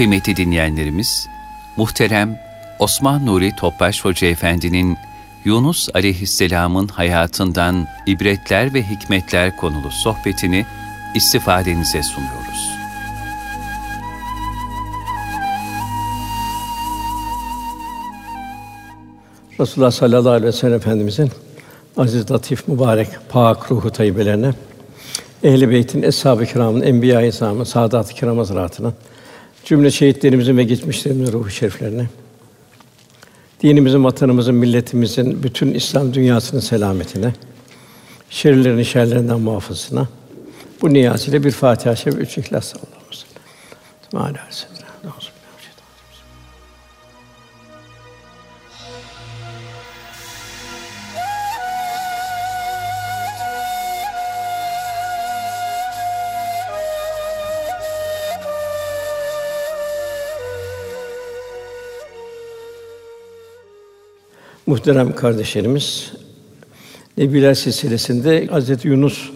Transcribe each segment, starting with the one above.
Kıymetli dinleyenlerimiz, muhterem Osman Nuri Topbaş Hoca Efendi'nin Yunus Aleyhisselam'ın hayatından ibretler ve hikmetler konulu sohbetini istifadenize sunuyoruz. Resulullah sallallahu aleyhi ve sellem Efendimizin aziz, latif, mübarek, pâk ruhu tayyibelerine, Ehl-i Beytin, Eshâb-ı Kirâm'ın, Enbiya İzhabı'nın, Sâdât-ı Kirâm Hazretâtına, cümle şehitlerimizin ve geçmişlerimizin ruhu şeriflerine, dinimizin, vatanımızın, milletimizin, bütün İslam dünyasının selametine, şerlerin şerlerinden muhafazasına, bu niyazıyla bir Fatiha-i Şerif ve üç İhlas Allah'ımız. Maalesef. Muhterem kardeşlerimiz, Nebiler silsilesinde Hazreti Yunus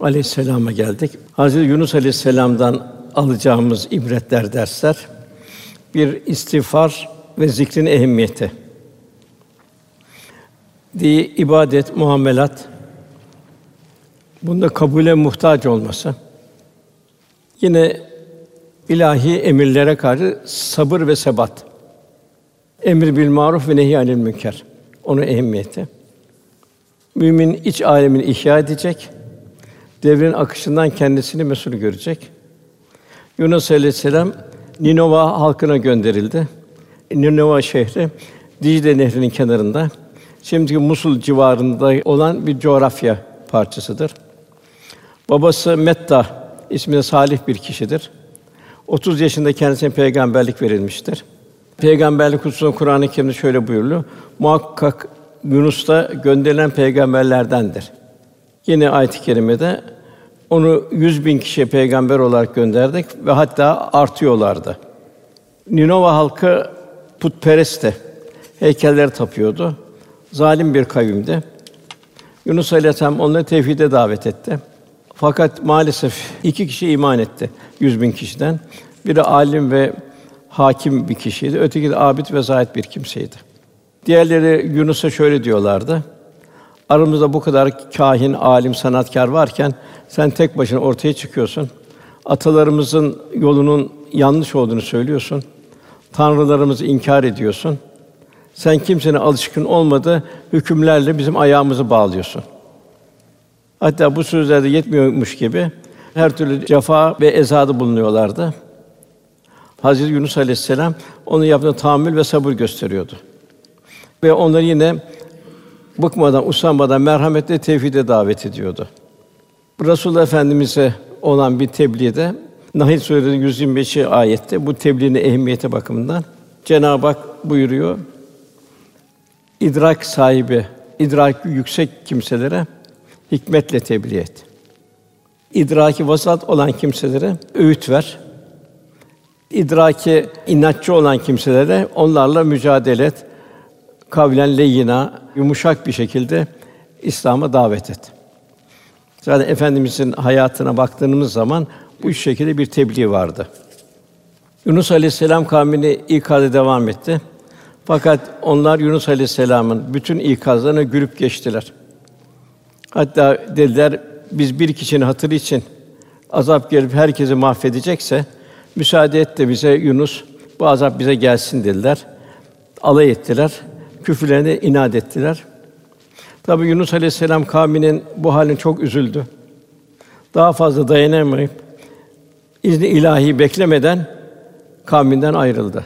Aleyhisselam'a geldik. Hazreti Yunus Aleyhisselam'dan alacağımız ibretler, dersler, bir istiğfar ve zikrin ehemmiyeti, diye ibadet, muamelat, bunda kabule muhtaç olması, yine ilahi emirlere karşı sabır ve sebat. Emr bil maruf ve nehy anil münker. Onun ehemmiyeti. Mümin iç âlemini ihya edecek. Devrin akışından kendisini mesul görecek. Yunus Aleyhisselam Ninova halkına gönderildi. Ninova şehri Dicle Nehri'nin kenarında, şimdiki Musul civarında olan bir coğrafya parçasıdır. Babası Metta isminde salih bir kişidir. 30 yaşında kendisine peygamberlik verilmiştir. Peygamberlik hususunda Kur'an-ı Kerim'de şöyle buyuruluyor: muhakkak Yunus da gönderilen peygamberlerdendir. Yine ayet-i kerimede onu 100.000 kişiye peygamber olarak gönderdik ve hatta artıyorlardı. Ninova halkı putperestti, heykellere tapıyordu, zalim bir kavimdi. Yunus Aleyhisselam onları tevhide davet etti. Fakat maalesef 2 kişi iman etti 100.000 kişiden. Biri alim ve hâkim bir kişiydi, öteki de âbid ve zâhid bir kimseydi. Diğerleri Yunus'a şöyle diyorlardı: aramızda bu kadar kâhin, âlim, sanatkâr varken sen tek başına ortaya çıkıyorsun. Atalarımızın yolunun yanlış olduğunu söylüyorsun. Tanrılarımızı inkâr ediyorsun. Sen kimsenin alışkın olmadığı hükümlerle bizim ayağımızı bağlıyorsun. Hatta bu sözler de yetmiyormuş gibi her türlü cefa ve ezada bulunuyorlardı. Hazreti Yunus Aleyhisselam onun yaptığı tahammül ve sabır gösteriyordu. Ve onları yine bıkmadan, usanmadan merhametle tevhide davet ediyordu. Resulullah Efendimize olan bir tebliğde Nahl Suresi 125. ayette bu tebliğin ehemmiyeti bakımından Cenab-ı Hak buyuruyor: İdrak sahibi, idraki yüksek kimselere hikmetle tebliğ et. İdraki vasat olan kimselere öğüt ver. İdraki inatçı olan kimselere onlarla mücadele et. Kavlen leyyina, yumuşak bir şekilde İslam'a davet et. Zaten Efendimiz'in hayatına baktığımız zaman bu üç şekilde bir tebliğ vardı. Yunus Aleyhisselam kavmini ikazı devam etti. Fakat onlar Yunus Aleyhisselam'ın bütün ikazlarına gülüp geçtiler. Hatta dediler, biz bir kişinin hatırı için azap gelip herkesi mahvedecekse müsaade et de bize Yunus, bu azap bize gelsin dediler. Alay ettiler, küfürlerine inat ettiler. Tabii Yunus Aleyhisselam kavminin bu haline çok üzüldü. Daha fazla dayanamayıp izni ilahi beklemeden kavminden ayrıldı.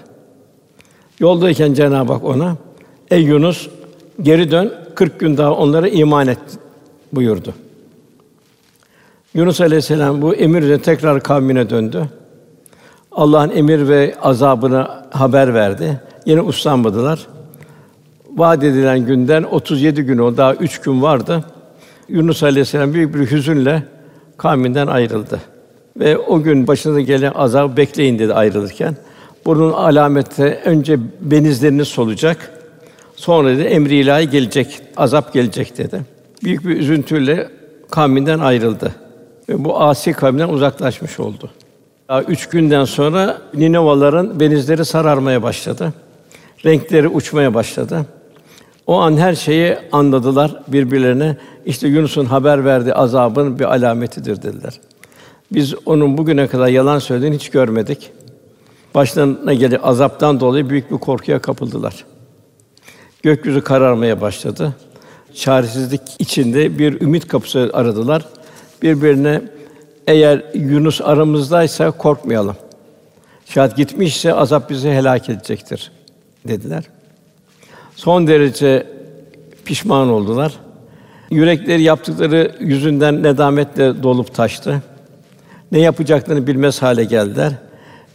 Yoldayken Cenab-ı Hak ona: "Ey Yunus, geri dön, 40 gün daha onlara iman et." buyurdu. Yunus Aleyhisselam bu emir üzerine tekrar kavmine döndü. Allah'ın emir ve azabını haber verdi. Yine uslanmadılar. Vaat edilen günden 37 gün oldu, daha 3 gün vardı. Yunus Aleyhisselam büyük bir hüzünle kavminden ayrıldı. Ve o gün başınıza gelen azabı bekleyin dedi ayrılırken. Bunun alameti önce benizleriniz solacak. Sonra da emri ilahi gelecek, azap gelecek dedi. Büyük bir üzüntüyle kavminden ayrıldı ve bu asi kavminden uzaklaşmış oldu. 3 günden sonra Ninovaların denizleri sararmaya başladı. Renkleri uçmaya başladı. O an her şeyi anladılar birbirlerine. İşte Yunus'un haber verdiği azabın bir alametidir dediler. Biz onun bugüne kadar yalan söylediğini hiç görmedik. Başlarına gelen azaptan dolayı büyük bir korkuya kapıldılar. Gökyüzü kararmaya başladı. Çaresizlik içinde bir ümit kapısı aradılar. Birbirine eğer Yunus aramızdaysa korkmayalım. Şayet gitmişse azap bizi helak edecektir dediler. Son derece pişman oldular. Yürekleri yaptıkları yüzünden nedametle dolup taştı. Ne yapacaklarını bilmez hale geldiler.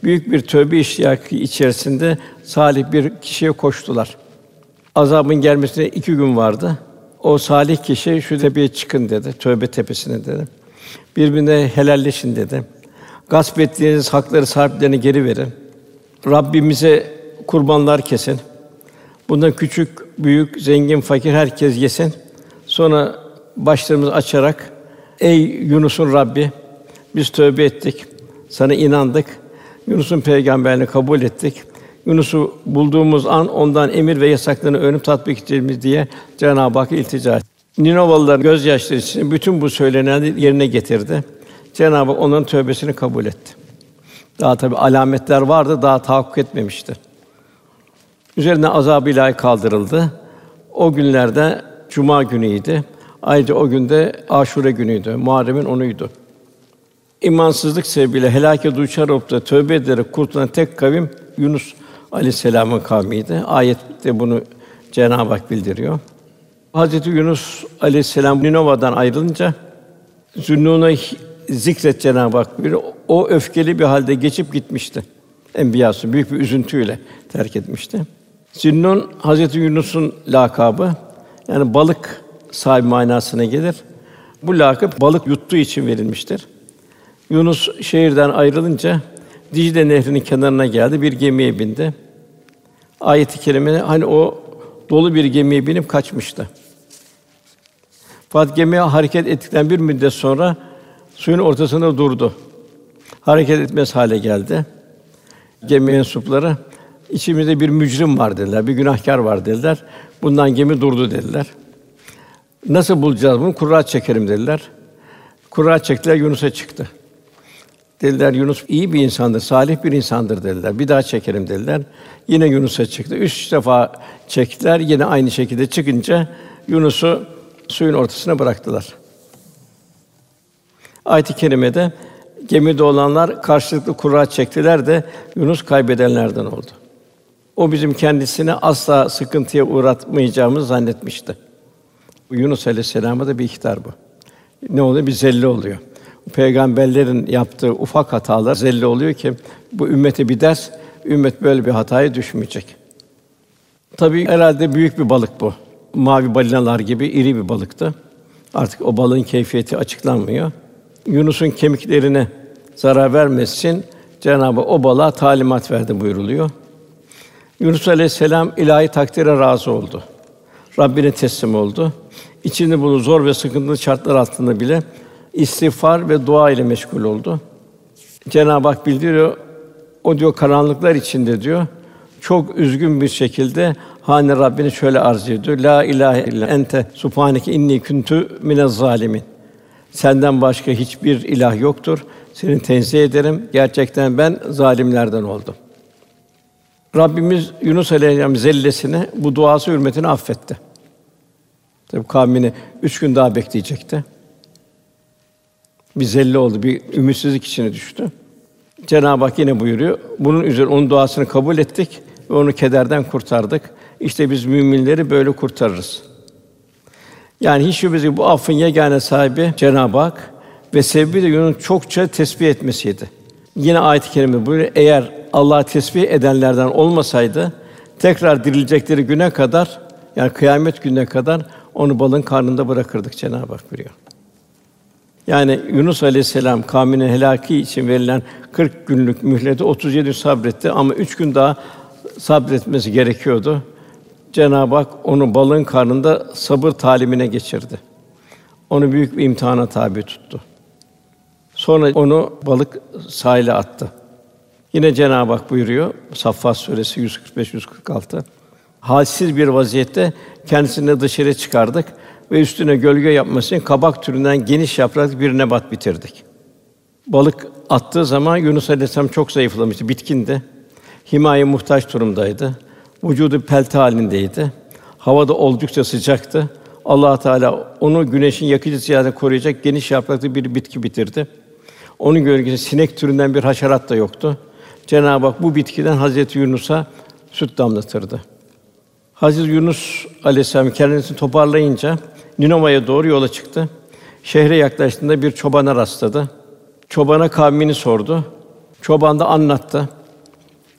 Büyük bir tövbe iştiyakı içerisinde salih bir kişiye koştular. Azabın gelmesine 2 gün vardı. O salih kişi şu tepeye çıkın dedi, tövbe tepesine dedi. Birbirine helalleşin dedi. Gasp ettiğiniz hakları sahiplerine geri verin. Rabbimize kurbanlar kesin. Bundan küçük, büyük, zengin, fakir herkes yesin. Sonra başlarımızı açarak ey Yunus'un Rabbi biz tövbe ettik. Sana inandık. Yunus'un peygamberliğini kabul ettik. Yunus'u bulduğumuz an ondan emir ve yasaklarını öğrenip tatbik edeceğimiz diye Cenab-ı Hakk'a iltica etti. Ninovalılar gözyaşları için bütün bu söylenenleri yerine getirdi. Cenab-ı Hak onların tövbesini kabul etti. Daha tabii alametler vardı, daha tahakkuk etmemişti. Üzerine azab-ı ilahi kaldırıldı. O günlerde cuma günüydü. Ayrıca o günde Aşure günüydü. Muharrem'in 10'uydu. İmansızlık sebebiyle helâke duçar olup da tövbe ederek kurtulan tek kavim Yunus Aleyhisselam'ın kavmiydi. Ayette bunu Cenab-ı Hak bildiriyor. Hazreti Yunus Aleyhisselam Ninova'dan ayrılınca zünnûne zikret Cenab-ı Hak biri o öfkeli bir halde geçip gitmişti. Enbiyası büyük bir üzüntüyle terk etmişti. Zünnûn Hazreti Yunus'un lakabı yani balık sahibi manasına gelir. Bu lakap balık yuttuğu için verilmiştir. Yunus şehirden ayrılınca Dicle nehrinin kenarına geldi, bir gemiye bindi. Ayet-i kerime hani o dolu bir gemiye binip kaçmıştı. Fakat gemiye hareket ettikten bir müddet sonra suyun ortasında durdu. Hareket etmez hale geldi. Gemi mensupları içimizde bir mücrim var dediler, bir günahkar var dediler. Bundan gemi durdu dediler. Nasıl bulacağız bunu? Kura çekerim dediler. Kura çektiler, Yunus'a çıktı. Dediler Yunus iyi bir insandır, salih bir insandır dediler. Bir daha çekerim dediler. Yine Yunus'a çıktı. 3 defa çektiler. Yine aynı şekilde çıkınca Yunus'u suyun ortasına bıraktılar. Ayet-i kerimede gemide olanlar karşılıklı kura çektiler de Yunus kaybedenlerden oldu. O bizim kendisini asla sıkıntıya uğratmayacağımızı zannetmişti. Yunus Aleyhisselam'a da bir ihtar bu. Ne oluyor? Bir zelli oluyor. Peygamberlerin yaptığı ufak hatalar zelli oluyor ki bu ümmete bir ders, ümmet böyle bir hataya düşmeyecek. Tabii herhalde büyük bir balık bu. Mavi balinalar gibi iri bir balıktı. Artık o balığın keyfiyeti açıklanmıyor. Yunus'un kemiklerine zarar vermesin Cenab-ı Hak o balığa talimat verdi buyuruluyor. Yunus Aleyhisselam ilahi takdire razı oldu. Rabbine teslim oldu. İçinde bulunduğu zor ve sıkıntılı şartlar altında bile istiğfar ve dua ile meşgul oldu. Cenab-ı Hak bildiriyor, o diyor karanlıklar içinde diyor, çok üzgün bir şekilde hâne Rabbini şöyle arz ediyor. La ilahe illa ente subhaneke inni kuntu minez zalimin. Senden başka hiçbir ilah yoktur. Seni tenzih ederim. Gerçekten ben zalimlerden oldum. Rabbimiz Yunus Aleyhisselam zellesine bu duası hürmetine affetti. Tabii kavmini 3 gün daha bekleyecekti. Bir zelli oldu, bir ümitsizlik içine düştü. Cenab-ı Hak yine buyuruyor, bunun üzerine onun duasını kabul ettik ve onu kederden kurtardık. İşte biz müminleri böyle kurtarırız. Yani hiç şüphesiz ki bu affın yegâne sahibi Cenab-ı Hak ve sebebi de Yunus'un çokça tesbih etmesiydi. Yine ayet-i kerime buyuruyor, eğer Allah'ı tesbih edenlerden olmasaydı, tekrar dirilecekleri güne kadar, yani kıyamet gününe kadar onu balığın karnında bırakırdık Cenab-ı Hak buyuruyor. Yani Yunus Aleyhisselam kavminin helâki için verilen 40 günlük mühlete 37 gün sabretti ama 3 gün daha sabretmesi gerekiyordu. Cenab-ı Hak onu balığın karnında sabır talimine geçirdi. Onu büyük bir imtihana tabi tuttu. Sonra onu balık sahile attı. Yine Cenab-ı Hak buyuruyor, Saffat Suresi 145-146. Halsiz bir vaziyette kendisini dışarı çıkardık ve üstüne gölge yapması için kabak türünden geniş yapraklı bir nebat bitirdik. Balık attığı zaman Yunus Aleyhisselam çok zayıflamıştı, bitkindi. Himaye muhtaç durumdaydı. Vücudu pelte halindeydi. Havada oldukça sıcaktı. Allah Teala onu güneşin yakıcı ziyade koruyacak geniş yapraklı bir bitki bitirdi. Onun gölgesinde sinek türünden bir haşerat da yoktu. Cenab-ı Hak bu bitkiden Hazreti Yunus'a süt damlatırdı. Hazreti Yunus Aleyhisselam kendisini toparlayınca Ninova'ya doğru yola çıktı. Şehre yaklaştığında bir çobana rastladı. Çobana kavmini sordu. Çoban da anlattı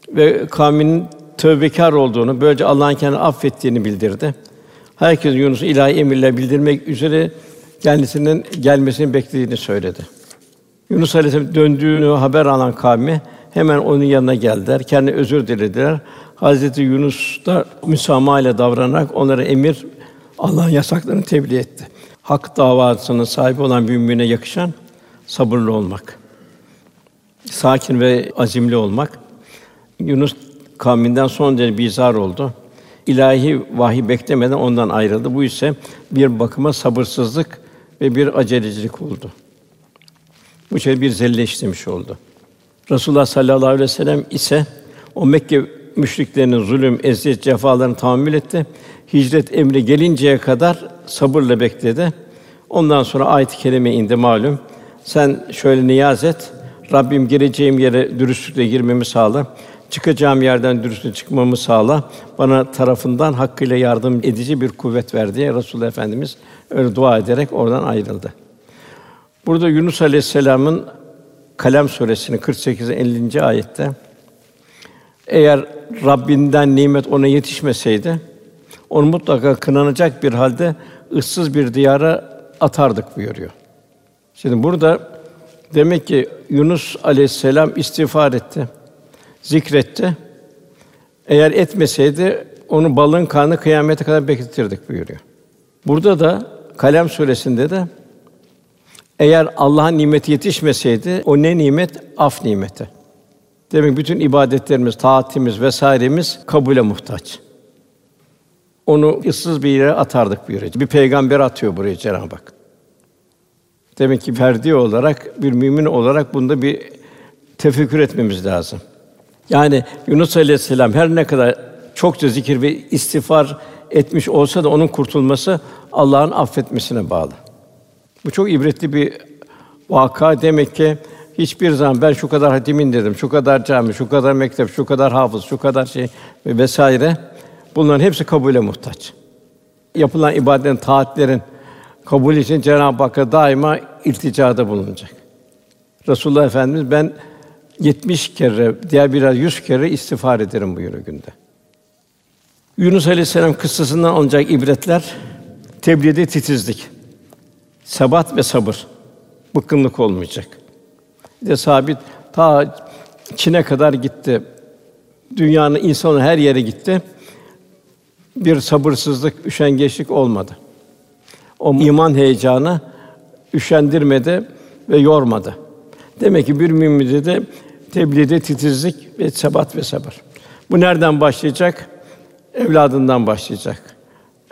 ve kavminin tövbekâr olduğunu, böylece Allah'ın kendini affettiğini bildirdi. Herkes Yunus'u ilahi emirle bildirmek üzere kendisinin gelmesini beklediğini söyledi. Yunus Aleyhisselam döndüğünü haber alan kavmi hemen onun yanına geldiler. Kendine özür dilediler. Hazreti Yunus da müsamaha ile davranarak onlara emir, Allah'ın yasaklarını tebliğ etti. Hak davasının sahibi olan bir mümine yakışan sabırlı olmak, sakin ve azimli olmak. Yunus kavminden son derece bizar oldu. İlahi vahiy beklemeden ondan ayrıldı. Bu ise bir bakıma sabırsızlık ve bir acelecilik oldu. Bu şey bir zelile işlemiş oldu. Resulullah sallallahu aleyhi ve sellem ise o Mekke müşriklerinin zulüm, eziyet, cefalarını tahammül etti. Hicret emri gelinceye kadar sabırla bekledi. Ondan sonra ayet-i kerime indi malum. Sen şöyle niyaz et. Rabbim gireceğim yere dürüstlükle girmemi sağla. Çıkacağım yerden dürüstlükle çıkmamı sağla. Bana tarafından hakkıyla yardım edici bir kuvvet ver diye Resulullah Efendimiz öyle dua ederek oradan ayrıldı. Burada Yunus Aleyhisselam'ın Kalem Suresi'nin 48-50. Ayette eğer Rabbinden nimet ona yetişmeseydi onu mutlaka kınanacak bir halde ıssız bir diyara atardık buyuruyor. Şimdi burada demek ki Yunus Aleyhisselam istiğfar etti, zikretti. Eğer etmeseydi onu balığın karnı kıyamete kadar bekletirdik buyuruyor. Burada da Kalem Suresi'nde de eğer Allah'ın nimeti yetişmeseydi o ne nimet? Af nimeti. Demek bütün ibadetlerimiz, taatimiz vesairemiz kabule muhtaç. Onu ıssız bir yere atardık buyuruyor. Bir peygamber atıyor buraya Cenab-ı Hak. Demek ki ferdi olarak, bir mümin olarak bunda bir tefekkür etmemiz lazım. Yani Yunus Aleyhisselam her ne kadar çokça zikir ve istiğfar etmiş olsa da onun kurtulması Allah'ın affetmesine bağlı. Bu çok ibretli bir vaka. Demek ki hiçbir zaman ben şu kadar hatim indirdim, şu kadar cami, şu kadar mektep, şu kadar hafız, şu kadar şey vesaire. Bunların hepsi kabule muhtaç. Yapılan ibadetlerin, taatlerin kabul için Cenab-ı Hakk'a daima ilticada bulunacak. Resulullah Efendimiz ben 70 kere, diğer biraz 100 kere istiğfar ederim buyuruyor günde. Yunus Aleyhisselam kıssasından alınacak ibretler tebliğde titizlik, sebat ve sabır, bıkkınlık olmayacak. Bir de sabit ta Çin'e kadar gitti. Dünyanın insanı her yere gitti. Bir sabırsızlık, üşengeçlik olmadı. O iman heyecanı üşendirmedi ve yormadı. Demek ki bir müminde de tebliğde titizlik ve sebat ve sabır. Bu nereden başlayacak? Evladından başlayacak.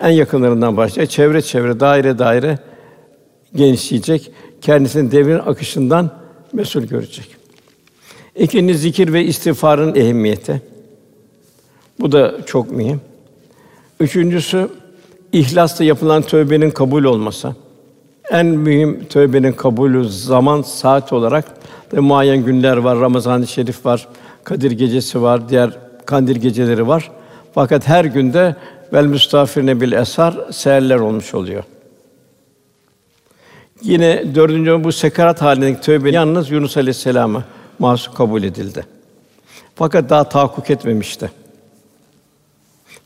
En yakınlarından başlayacak. Çevre çevre, daire daire genişleyecek. Kendisini devrin akışından mesul görecek. İkincisi zikir ve istiğfarın ehemmiyeti. Bu da çok mühim. Üçüncüsü ihlasla yapılan tövbenin kabul olması. En mühim tövbenin kabulü zaman saat olarak da muayyen günler var. Ramazan-ı Şerif var, Kadir Gecesi var, diğer Kandil geceleri var. Fakat her günde vel müstafirne bil esar seherler olmuş oluyor. Yine dördüncü bu sekarat halindeki tövbe yalnız Yunus Aleyhisselam'a mahsus kabul edildi. Fakat daha tahakkuk etmemişti.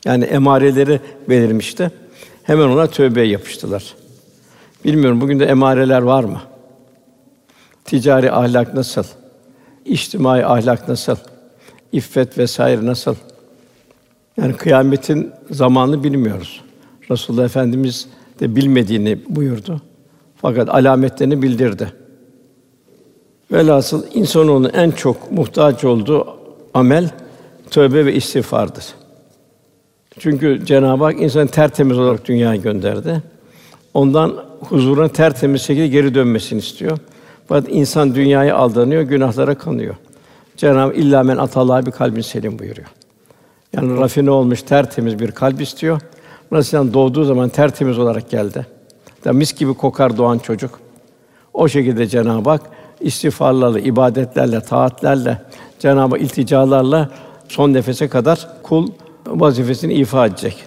Yani emareleri belirmişti. Hemen ona tövbeye yapıştılar. Bilmiyorum bugün de emareler var mı? Ticari ahlak nasıl? İçtimai ahlak nasıl? İffet vesaire nasıl? Yani kıyametin zamanını bilmiyoruz. Resulullah Efendimiz de bilmediğini buyurdu. Fakat alametlerini bildirdi. Velhasıl insanoğlunun en çok muhtaç olduğu amel tövbe ve istiğfardır. Çünkü Cenab-ı Hak insanı tertemiz olarak dünyaya gönderdi. Ondan huzuruna tertemiz şekilde geri dönmesini istiyor. Fakat insan dünyaya aldanıyor, günahlara kanıyor. Cenab-ı İlla men atallah bi kalbin selim buyuruyor. Yani rafine olmuş tertemiz bir kalp istiyor. Nasıl doğduğu zaman tertemiz olarak geldi. Yani mis gibi kokar doğan çocuk. O şekilde Cenab-ı Hak istiğfarlarla, ibadetlerle, taatlerle, Cenab-ı ilticalarla son nefese kadar kul vazifesini ifa edecek.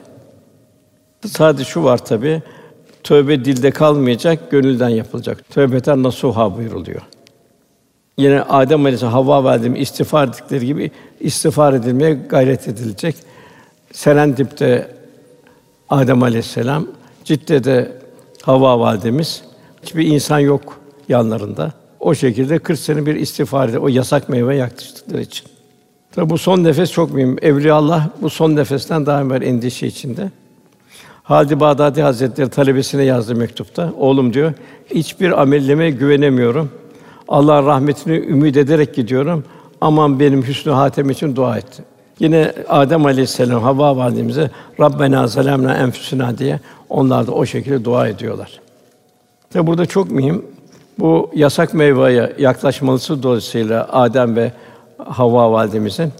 Sadece şu var tabii, tövbe dilde kalmayacak, gönülden yapılacak. Tövbeten nasuha buyuruluyor. Yine Adem Aleyhisselam Havva validemiz istiğfar ettikleri gibi istiğfar edilmeye gayret edilecek. Serendip'te Adem Aleyhisselam, Cidde'de Havva validemiz, hiçbir insan yok yanlarında. O şekilde 40 sene bir istiğfar edildi, o yasak meyve yaklaştıkları için. Tabi bu son nefes çok mühim. Evliyaullah bu son nefesten daim var endişe içinde. Hâlid-i Bağdâdî Hazretleri talebesine yazdı mektupta. Oğlum diyor, hiçbir amelleme güvenemiyorum. Allah'ın rahmetini ümit ederek gidiyorum. Aman benim hüsnü hatem için dua etti. Yine Adem Aleyhisselam Havva validemize Rabbena zalemna enfüsünâ diye onlar da o şekilde dua ediyorlar. Tabi burada çok mühim. Bu yasak meyveye yaklaşmalısı dolayısıyla Adem ve Havva validemizin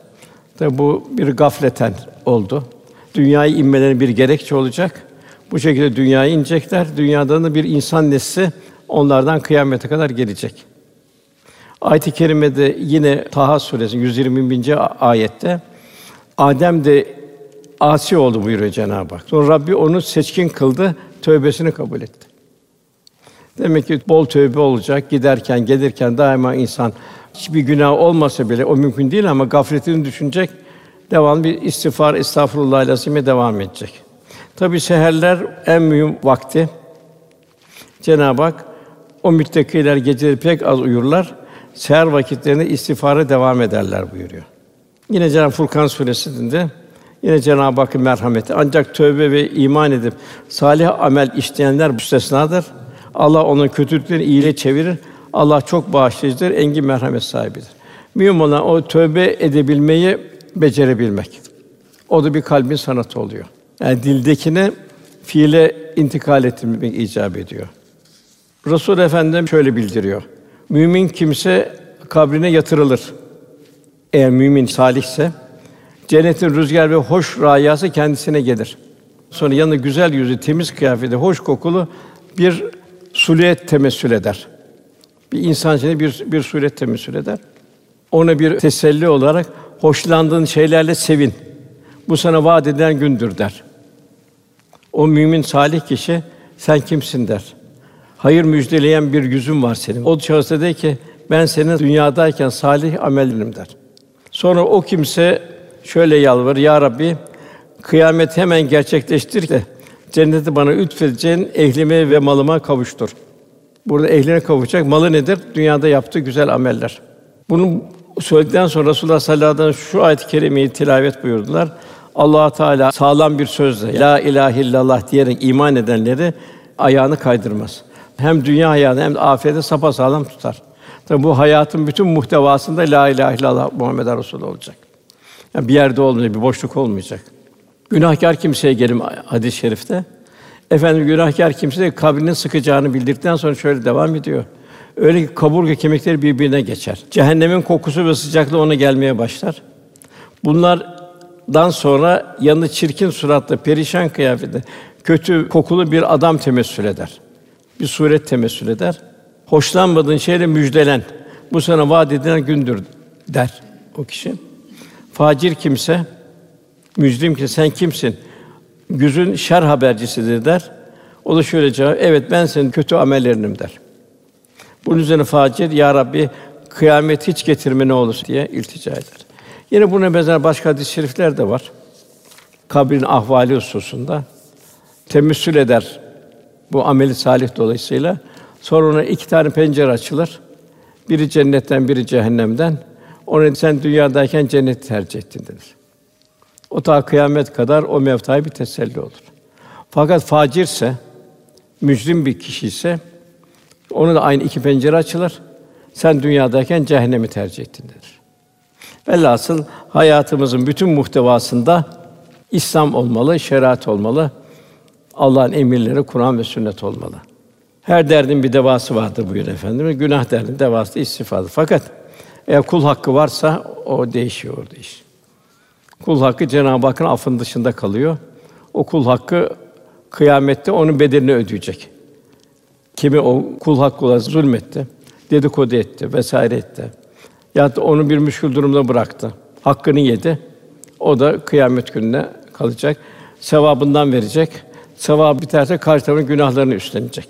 tabi bu bir gafleten oldu. Dünyaya inmelerine bir gerekçe olacak. Bu şekilde dünyaya inecekler. Dünyadan da bir insan nesli onlardan kıyamete kadar gelecek. Ayet-i kerimede yine Taha Suresi 120. ayette Adem de asi oldu buyuruyor Cenab-ı Hak. Sonra Rabbi onu seçkin kıldı, tövbesini kabul etti. Demek ki bol tövbe olacak. Giderken, gelirken daima insan hiçbir günah olmasa bile o mümkün değil ama gafletini düşünecek. Devamlı bir istiğfar, estağfurullah lazime devam edecek. Tabii seherler en mühim vakti. Cenab-ı Hak o müttakiler geceleri pek az uyurlar. Seher vakitlerinde istiğfara devam ederler buyuruyor. Yine Cenab-ı Furkan suresinde yine Cenab-ı Hakk'ın merhameti. Ancak tövbe ve iman edip salih amel işleyenler müstesnadır. Allah onun kötülüklerini iyiyle çevirir. Allah çok bağışlayıcıdır, engin merhamet sahibidir. Mühim olan o tövbe edebilmeyi becerebilmek. O da bir kalbin sanatı oluyor. Yani dildekine fiile intikal ettirmek icap ediyor. Resul Efendimiz şöyle bildiriyor. Mümin kimse kabrine yatırılır. Eğer mümin salihse cennetin rüzgar ve hoş rayası kendisine gelir. Sonra yanında güzel yüzü, temiz kıyafeti, hoş kokulu bir suret temessül eder. Bir insan içinde bir suret temessül eder. Ona bir teselli olarak hoşlandığın şeylerle sevin. Bu sana vaat edilen gündür der. O mümin salih kişi sen kimsin der. Hayır müjdeleyen bir yüzün var senin. O şahıs der ki ben senin dünyadayken salih amelinim der. Sonra o kimse şöyle yalvarır. Ya Rabbi kıyamet hemen gerçekleştir de cenneti bana lütfedeceğin ehlime ve malıma kavuştur. Burada ehline kavuşacak malı nedir? Dünyada yaptığı güzel ameller. Bunun söyledikten sonra Resulullah sallallahu aleyhi ve sellem şu ayet-i kerimeyi tilavet buyurdular. Allah Teala sağlam bir sözle la ilahe illallah diyerek iman edenleri ayağını kaydırmaz. Hem dünya hayatında hem de afiyette sapasağlam tutar. Tabii bu hayatın bütün muhtevasında la ilahe illallah Muhammeden Resulullah olacak. Yani bir yerde olmayacak, bir boşluk olmayacak. Günahkar kimseye gelin hadis-i şerifte. Efendim günahkar kimseye kabrinin sıkacağını bildirdikten sonra şöyle devam ediyor. Öyle ki kaburga kemikleri birbirine geçer. Cehennemin kokusu ve sıcaklığı ona gelmeye başlar. Bunlardan sonra yanı çirkin suratlı, perişan kıyafetli, kötü kokulu bir adam temessül eder. Bir suret temessül eder. Hoşlanmadığın şeyle müjdelen. Bu sana vaat edilen gündür der o kişi. Facir kimse, mücrim ki sen kimsin? Güzün şer habercisidir der. O da şöyle cevap: evet ben senin kötü amellerinim der. Bunun üzerine facir, ya Rabbi kıyamet hiç getirme ne olur diye iltica eder. Yine buna benzer başka hadis-i şerifler de var. Kabrin ahvali hususunda temessül eder bu ameli salih dolayısıyla. Sonra ona iki tane pencere açılır. Biri cennetten, biri cehennemden. Ona sen dünyadayken cenneti tercih ettin denir. O ta kıyamet kadar o mevtaya bir teselli olur. Fakat facirse, mücrim bir kişi ise ona da aynı iki pencere açılır. sen dünyadayken cehennemi tercih ettin der. Velhasıl hayatımızın bütün muhtevasında İslam olmalı, şeriat olmalı, Allah'ın emirleri, Kur'an ve sünnet olmalı. Her derdin bir devası vardır buyuruyor Efendimiz. Günah derdinin devası da istiğfardır. Fakat eğer kul hakkı varsa o değişiyor orada iş. Kul hakkı Cenab-ı Hakk'ın affının dışında kalıyor. O kul hakkı kıyamette onun bedelini ödeyecek. Kimi o kul hakkı olarak zulmetti, dedikodu etti, vesaire etti. Ya da onu bir müşkül durumda bıraktı. Hakkını yedi. O da kıyamet gününe kalacak. Sevabından verecek. Sevabı biterse karşı tarafın günahlarını üstlenecek.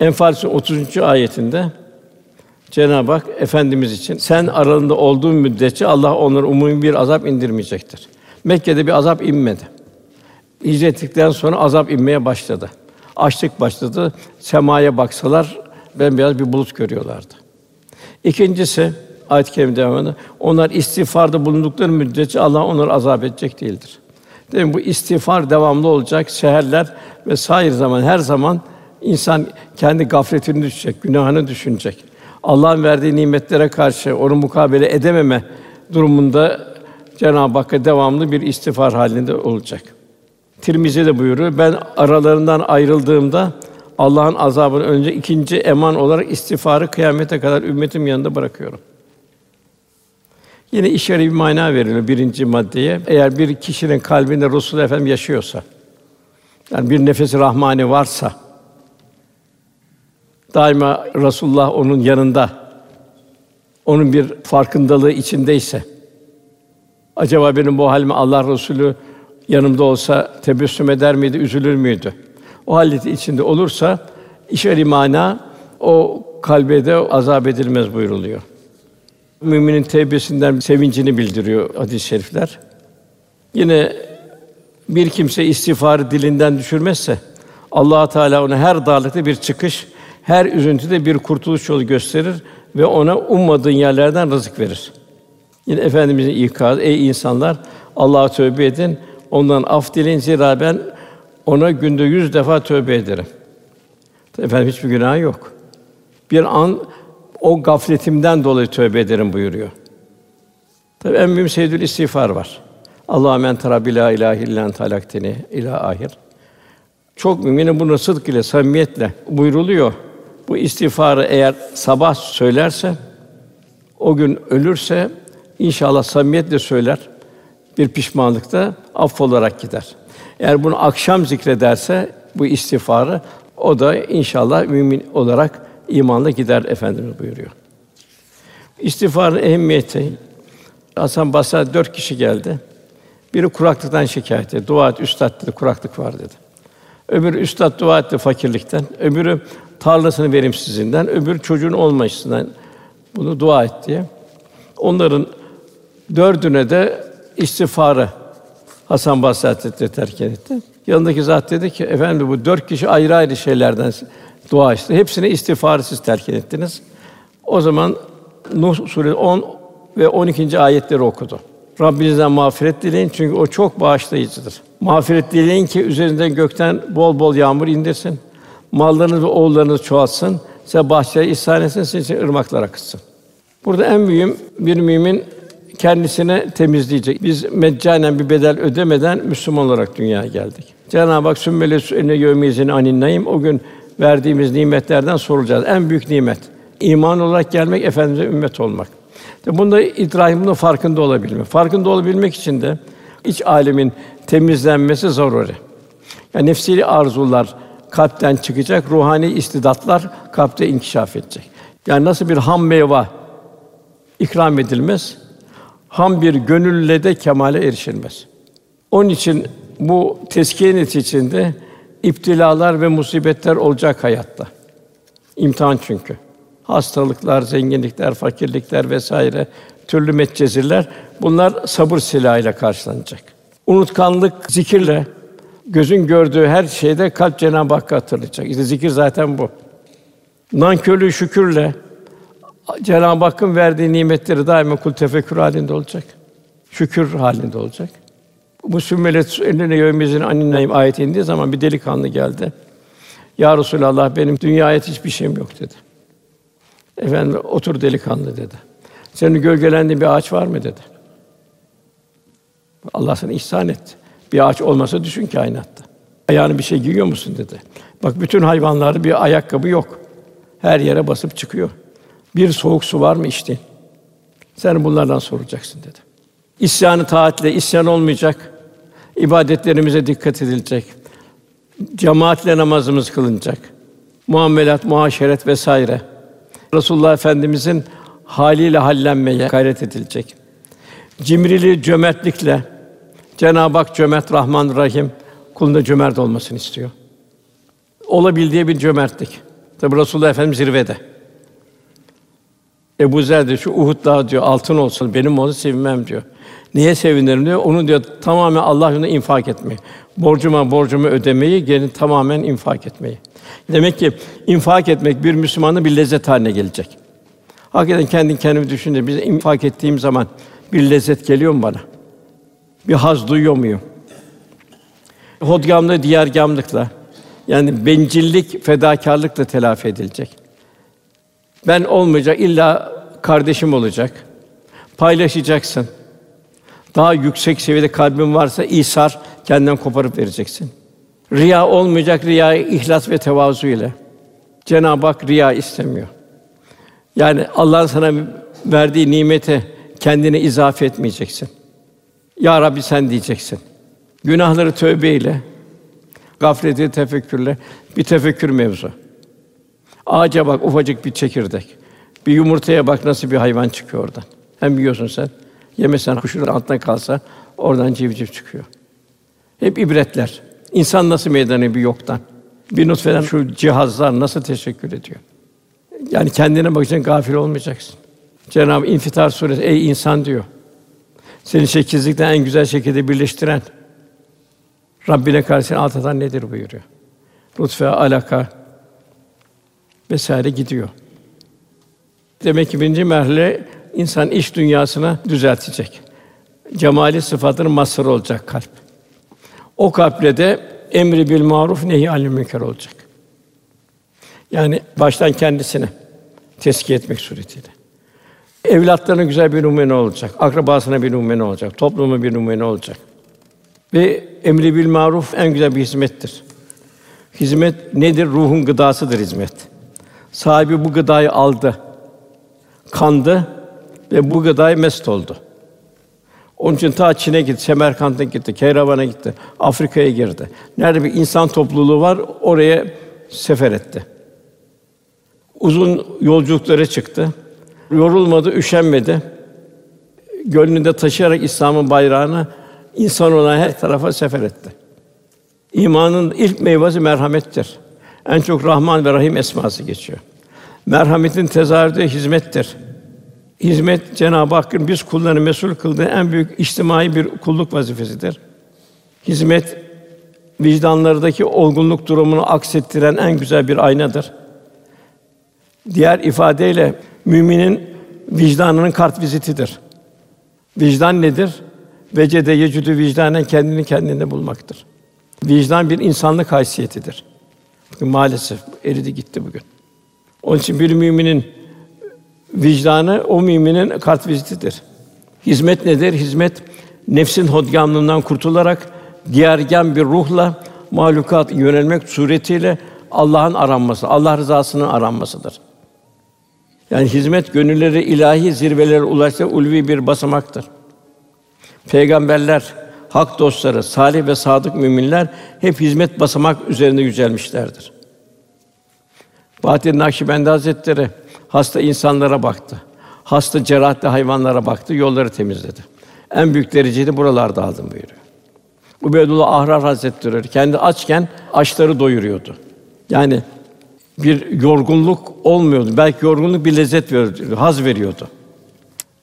Enfâlis'in 30. ayetinde Cenab-ı Hak Efendimiz için sen aralarında olduğun müddetçe Allah onlara umumi bir azap indirmeyecektir. Mekke'de bir azap inmedi. Hicret ettikten sonra azap inmeye başladı. Açlık başladı. Semaya baksalar bembeyaz bir bulut görüyorlardı. İkincisi ayet-i kerime devamında onlar istiğfarda bulundukları müddetçe Allah onları azap edecek değildir. Değil mi? Bu istiğfar devamlı olacak. Seherler ve sair zaman her zaman insan kendi gafletini düşecek, günahını düşünecek. Allah'ın verdiği nimetlere karşı onu mukabele edememe durumunda Cenab-ı Hakk'a devamlı bir istiğfar halinde olacak. Tirmizi de buyuruyor. Ben aralarından ayrıldığımda Allah'ın azabını önce ikinci eman olarak istiğfarı kıyamete kadar ümmetim yanında bırakıyorum. Yine işari bir mana veriliyor birinci maddeye. Eğer bir kişinin kalbinde Resulullah Efendimiz yaşıyorsa, yani bir nefes-i rahmani varsa, daima Resulullah onun yanında, onun bir farkındalığı içindeyse, acaba benim bu halime Allah Resulü yanımda olsa tebessüm eder miydi, üzülür müydü? O haleti içinde olursa işari mana o kalbe de azap edilmez buyuruluyor. Müminin tevbesinden sevincini bildiriyor hadis-i şerifler. Yine bir kimse istiğfarı dilinden düşürmezse Allah Teala ona her darlıkta bir çıkış, her üzüntüde bir kurtuluş yolu gösterir ve ona ummadığın yerlerden rızık verir. Yine Efendimizin ikazı: Ey insanlar, Allah'a tövbe edin, ondan af dileyin zira ben ona günde 100 defa tövbe ederim. Efendim hiçbir günahı yok. Bir an o gafletimden dolayı tövbe ederim buyuruyor. Tabii en mühim Seyyidül İstiğfar var. Allahümme ente Rabbi la ilahe illa ente halakteni ila ahir. Çok müminin bunu sıdk ile, samimiyetle buyruluyor. Bu istiğfarı eğer sabah söylerse, o gün ölürse inşallah samimiyetle söyler, bir pişmanlıkta affolarak gider. Eğer bunu akşam zikrederse bu istiğfarı, o da inşallah mümin olarak imanla gider Efendimiz buyuruyor. İstiğfarın ehemmiyeti. Hasan Basrî'ye 4 kişi geldi. Biri kuraklıktan şikayet etti. Dua et üstad dedi, kuraklık var dedi. Öbürü üstad dua etti fakirlikten. Öbürü tarlasını verimsizliğinden, öbürü çocuğun olmayışından bunu dua et diye. Onların 4'üne de istiğfarı Hasan Basrî Hazretleri terkin etti. Yanındaki zat dedi ki, efendim bu 4 kişi ayrı ayrı şeylerden dua etti. Hepsine istiğfarı siz terkin ettiniz. O zaman Nuh Suresi 10 ve 12. ayetleri okudu. Rabbinizden mağfiret dileyin çünkü o çok bağışlayıcıdır. Mağfiret dileyin ki üzerinden gökten bol bol yağmur indirsin. Mallarınız ve oğullarınız çoğalsın. Size bahçeler ihsan etsin, sizin için ırmaklar akıtsın. Burada en mühim bir mümin kendisine temizleyecek. Biz meccanen bir bedel ödemeden Müslüman olarak dünyaya geldik. Cenab-ı Hak sümmeles ene yevmizin aninayim o gün verdiğimiz nimetlerden sorulacağız. En büyük nimet iman olarak gelmek, Efendimize ümmet olmak. Bunda İbrahim'in farkında olabilmek. Farkında olabilmek için de iç âlemin temizlenmesi zaruri. Yani nefsi arzular kalpten çıkacak, ruhani istidatlar kalpte inkişaf edecek. Yani nasıl bir ham meyve ikram edilmez, ham bir gönülle de kemale erişilmez. Onun için bu teskiye içinde İptilalar ve musibetler olacak hayatta. İmtihan çünkü. Hastalıklar, zenginlikler, fakirlikler vesaire, türlü metcezirler, bunlar sabır silahıyla karşılanacak. Unutkanlık zikirle, gözün gördüğü her şeyde kalp Cenab-ı Hakk'ı hatırlayacak. İşte zikir zaten bu. Nankörlüğü şükürle, Cenab-ı Hakk'ın verdiği nimetleri daima kul tefekkür halinde olacak. Şükür halinde olacak. Bu sümmelet eline yevmizin aninayim ayeti indiği zaman bir delikanlı geldi. Ya Resulallah benim dünyaya hiçbir şeyim yok dedi. Efendim, otur delikanlı dedi. Senin gölgelendiğin bir ağaç var mı dedi. Allah sana ihsan etti. Bir ağaç olmasa düşün kainatta. Ayağına bir şey giyiyor musun dedi. Bak bütün hayvanlarda bir ayakkabı yok. Her yere basıp çıkıyor. Bir soğuk su var mı içtin? Sen bunlardan soracaksın dedi. İsyanı taatle, isyan olmayacak. İbadetlerimize dikkat edilecek. Cemaatle namazımız kılınacak. Muamelat, muhaşeret vesaire. Resulullah Efendimizin haliyle hallenmeye gayret edilecek. Cimriliği cömertlikle, Cenab-ı Hak cömert, Rahman, Rahim, kulunda cömert olmasını istiyor. Olabildiği bir cömertlik. Tabi Resulullah Efendimiz zirvede. Ebu Zer diyor, şu Uhud Dağı diyor, altın olsun, benim onu sevinmem diyor. Niye sevinirim diyor, onu diyor tamamen Allah yolunda infak etmeyi. Borcumu ödemeyi, geri tamamen infak etmeyi. Demek ki infak etmek bir Müslümanın bir lezzet haline gelecek. Hakikaten kendimi düşünce, biz infak ettiğim zaman bir lezzet geliyor mu bana? Bir haz duyuyor muyum? Hodgamlığı diğergâmlıkla, yani bencillik, fedakârlıkla telafi edilecek. Ben olmayacak, illa kardeşim olacak. Paylaşacaksın. Daha yüksek seviyede kalbin varsa isar, kendinden koparıp vereceksin. Riya olmayacak, riyayı ihlas ve tevazu ile. Cenab-ı Hak riya istemiyor. Yani Allah'ın sana verdiği nimete kendini izafe etmeyeceksin. Ya Rabbi sen diyeceksin. Günahları tövbeyle, gafleti tefekkürle, bir tefekkür mevzu. Ağaca bak, ufacık bir çekirdek. Bir yumurtaya bak, nasıl bir hayvan çıkıyor oradan. Hem yiyorsun sen, yemesen kuşun altına kalsa, oradan civciv çıkıyor. Hep ibretler. İnsan nasıl meydana bir yoktan, bir nutfeden şu cihazlar nasıl teşekkür ediyor? Yani kendine bakacaksın, gafil olmayacaksın. Cenab-ı İnfitar Suresi, ey insan diyor, seni şekilsizlikten en güzel şekilde birleştiren, Rabbine karşı seni alt atan nedir buyuruyor. Lütfe, alaka vesaire gidiyor. Demek ki birinci merhale, insan iç dünyasına düzeltecek. Cemali sıfatının mazharı olacak kalp. O kalple de emri bil maruf nehi anil münker olacak. Yani baştan kendisini tezkiye etmek suretiyle. Evlatlarına güzel bir numune olacak, akrabasına bir numune olacak, topluma bir numune olacak. Ve emri bil maruf en güzel bir hizmettir. Hizmet nedir? Ruhun gıdasıdır hizmet. Sahibi bu gıdayı aldı, kandı ve bu gıdayı mest oldu. Onun için ta Çin'e gitti, Semerkant'a gitti, Keyravan'a gitti, Afrika'ya girdi. Nerede bir insan topluluğu var, oraya sefer etti. Uzun yolculuklara çıktı. Yorulmadı, üşenmedi. Gönlünde taşıyarak İslam'ın bayrağını insan olan her tarafa sefer etti. İmanın ilk meyvesi merhamettir. En çok Rahman ve Rahim esması geçiyor. Merhametin tezahürü hizmettir. Hizmet Cenab-ı Hakk'ın biz kullarını mesul kıldığı en büyük içtimai bir kulluk vazifesidir. Hizmet vicdanlardaki olgunluk durumunu aksettiren en güzel bir aynadır. Diğer ifadeyle müminin vicdanının kartvizitidir. Vicdan nedir? Vecede yecüdü vicdanen kendini kendinde bulmaktır. Vicdan bir insanlık haysiyetidir. Bugün maalesef eridi gitti bugün. Onun için bir müminin vicdanı o müminin kartvizitidir. Hizmet nedir? Hizmet nefsin hodgamlığından kurtularak diğergen bir ruhla mahlukat yönelmek suretiyle Allah'ın aranması, Allah rızasının aranmasıdır. Yani hizmet gönülleri ilahi zirvelere ulaştığı ulvi bir basamaktır. Peygamberler, hak dostları, salih ve sadık müminler hep hizmet basamak üzerinde yücelmişlerdir. Bahâeddin Nakşibendî Hazretleri hasta insanlara baktı. Hasta cerrahatli hayvanlara baktı, yolları temizledi. En büyük dereceyi de buralarda aldım buyuruyor. Ubeydullah Ahrar Hazretleri kendi açken açları doyuruyordu. Yani bir yorgunluk olmuyordu. Belki yorgunluk bir lezzet veriyordu, haz veriyordu.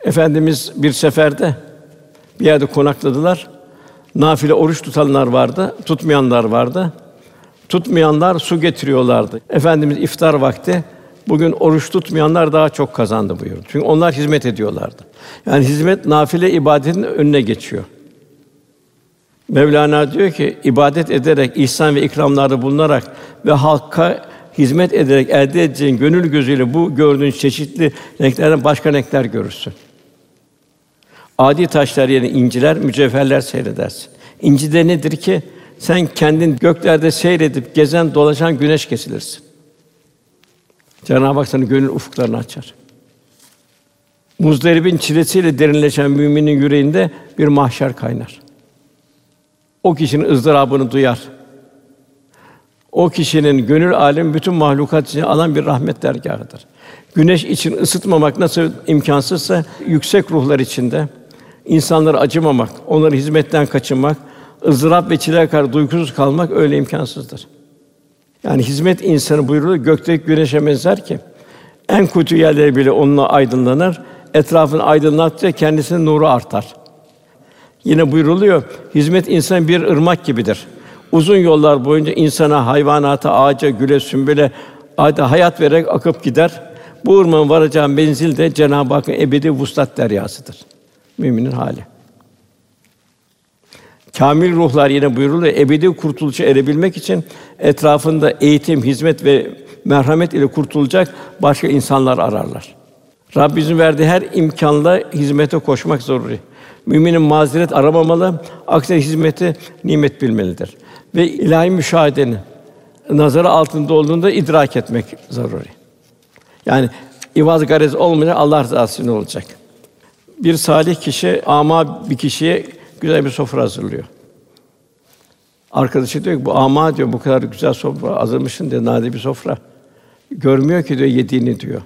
Efendimiz bir seferde bir yerde konakladılar. Nafile oruç tutanlar vardı, tutmayanlar vardı. Tutmayanlar su getiriyorlardı. Efendimiz iftar vakti, bugün oruç tutmayanlar daha çok kazandı buyurdu. Çünkü onlar hizmet ediyorlardı. Yani hizmet nafile ibadetin önüne geçiyor. Mevlana diyor ki ibadet ederek ihsan ve ikramlarda bulunarak ve halka hizmet ederek elde edeceğin gönül gözüyle bu gördüğün çeşitli renklerden başka renkler görürsün. Adi taşlar yerine inciler, mücevherler seyredersin. İnci de nedir ki? Sen kendin göklerde seyredip gezen, dolaşan güneş kesilirsin. Cenab-ı Hak sana gönül ufuklarını açar. Muzdaribin çilesiyle derinleşen müminin yüreğinde bir mahşer kaynar. O kişinin ızdırabını duyar. O kişinin gönül âlemi bütün mahlukat için alan bir rahmet dergâhıdır. Güneş için ısıtmamak nasıl imkansızsa yüksek ruhlar içinde insanlara acımamak, onları hizmetten kaçınmak, ızdırap ve çileye karşı duygusuz kalmak öyle imkansızdır. Yani hizmet insanı buyurulur, gökteki güneşe benzer ki en kötü yerleri bile onunla aydınlanır. Etrafını aydınlattıkça kendisinin nuru artar. Yine buyuruluyor, hizmet insan bir ırmak gibidir. Uzun yollar boyunca insana, hayvanata, ağaca, güle, sümbüle adeta hayat vererek akıp gider. Bu ırmağın varacağı menzil de Cenab-ı Hakk'ın ebedi vuslat deryasıdır. Müminin hali. Kâmil ruhlar yine buyuruluyor, ebedi kurtuluşa erebilmek için etrafında eğitim, hizmet ve merhamet ile kurtulacak başka insanlar ararlar. Rabbimizin verdiği her imkânla hizmete koşmak zaruri. Müminin mazeret aramamalı, aksine hizmeti nimet bilmelidir ve ilahi müşahedenin nazarı altında olduğunda idrak etmek zaruri. Yani ivaz garez olmayacak, Allah rızası için olacak. Bir salih kişi ama bir kişiye güzel bir sofra hazırlıyor. Arkadaşı diyor ki, bu ama diyor, bu kadar güzel sofra hazırlamışsın diyor, nadir bir sofra. Görmüyor ki diyor yediğini diyor.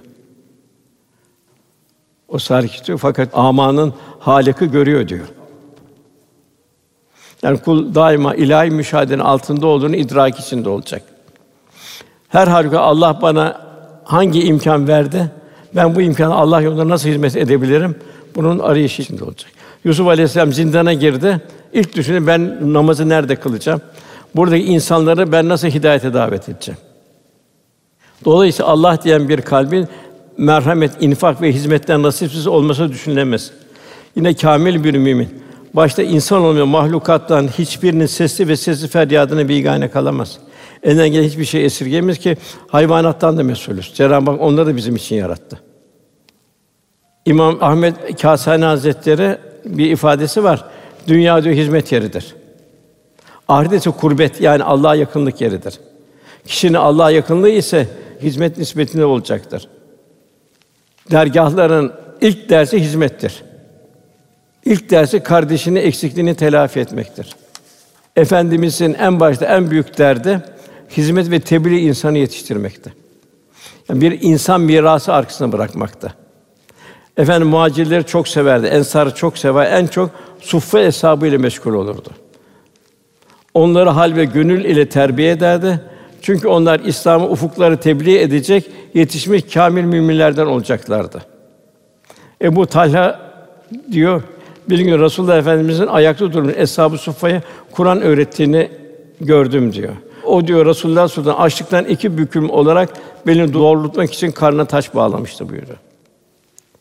O salih kişi diyor, fakat amanın Halık'ı görüyor diyor. Yani kul daima ilahi müşahedenin altında olduğunu idrak içinde olacak. Her halükarda Allah bana hangi imkan verdi? Ben bu imkanı Allah yolunda nasıl hizmet edebilirim? Bunun arayışı içinde olacak. Yusuf Aleyhisselam zindana girdi. İlk düşündü, ben namazı nerede kılacağım? Buradaki insanları ben nasıl hidayete davet edeceğim? Dolayısıyla Allah diyen bir kalbin merhamet, infak ve hizmetten nasipsiz olması düşünülemez. Yine kâmil bir mümin, başta insan olmayan mahlukattan hiçbirinin sesli ve sessiz feryadına bigane kalamaz. Elinden gelen hiçbir şey esirgemez ki hayvanattan da mesulüz. Cenab-ı Hak onları da bizim için yarattı. İmam Ahmed Kâsânî Hazretleri bir ifadesi var. Dünya diyor hizmet yeridir. Ahiret ise kurbet, yani Allah'a yakınlık yeridir. Kişinin Allah'a yakınlığı ise hizmet nispetinde olacaktır. Dergâhların ilk dersi hizmettir. İlk dersi kardeşinin eksikliğini telafi etmektir. Efendimizin en başta en büyük derdi hizmet ve tebliğ insanı yetiştirmekti. Yani bir insan mirası arkasına bırakmaktı. Efendim muhacirleri çok severdi, ensarı çok sever, en çok suffe hesabı ile meşgul olurdu. Onları hal ve gönül ile terbiye ederdi. Çünkü onlar İslam'ı ufukları tebliğ edecek yetişmiş kâmil müminlerden olacaklardı. Ebu Talha diyor, bir gün Resulullah Efendimiz'in ayakta durmuş Eshab-ı Suffa'ya Kur'an öğrettiğini gördüm diyor. O diyor Resulullah Sultan açlıktan iki büküm olarak belini doğrultmak için karnına taş bağlamıştı buyuruyor.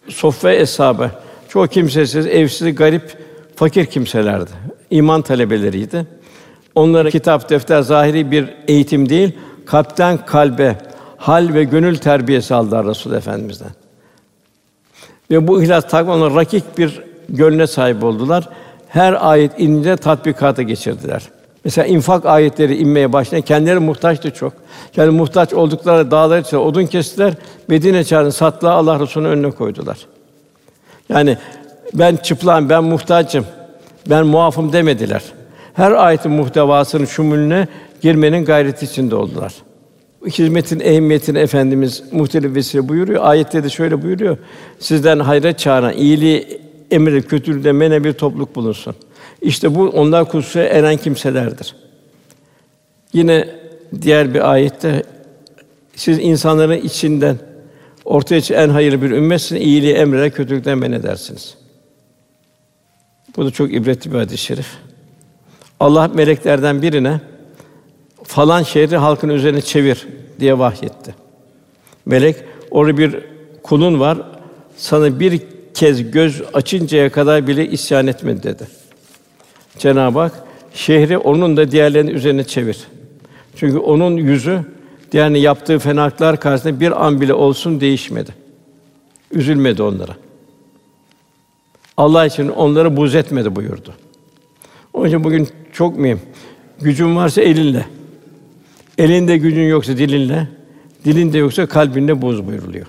Soffa eshabı çoğu kimsesiz, evsiz, garip, fakir kimselerdi. İman talebeleriydi. Onlara kitap, defter, zahiri bir eğitim değil, kalpten kalbe hal ve gönül terbiyesi aldılar Resulullah Efendimiz'den. Ve bu ihlas takva onlara rakik bir gönle sahip oldular. Her ayet inince tatbikata geçirdiler. Mesela infak ayetleri inmeye başlayınca kendileri muhtaçtı çok. Yani muhtaç oldukları dağlar içinde odun kestiler, Medine çarşısında satlığa Allah Resulü'nün önüne koydular. Yani ben çıplağım, ben muhtacım, ben muafım demediler. Her ayetin muhtevasının şumulüne girmenin gayreti içinde oldular. Hizmetin ehemmiyetini Efendimiz muhtelif vesile buyuruyor. Ayette de şöyle buyuruyor: sizden hayra çağıran, iyiliği emredip kötülüğü de menen bir topluluk bulunsun. İşte bu onlar kudsuya eren kimselerdir. Yine diğer bir ayette siz insanların içinden ortaya çıkan en hayırlı bir ümmetsiniz, iyiliği emrederek kötülükten men edersiniz. Bu da çok ibretli bir hadis-i şerif. Allah meleklerden birine falan şehri halkın üzerine çevir diye vahyetti. Melek orada bir kulun var, sana bir kez göz açıncaya kadar bile isyan etmedi dedi. Cenab-ı Hak şehri onun da diğerlerinin üzerine çevir. Çünkü onun yüzü Yani yaptığı fenalıklar karşısında bir an bile olsun değişmedi. Üzülmedi onlara. Allah için onları buğz etmedi buyurdu. Onun için bugün çok mühim. Gücün varsa elinle. Elinde gücün yoksa dilinle. Dilinde yoksa kalbinle buğz buyuruluyor.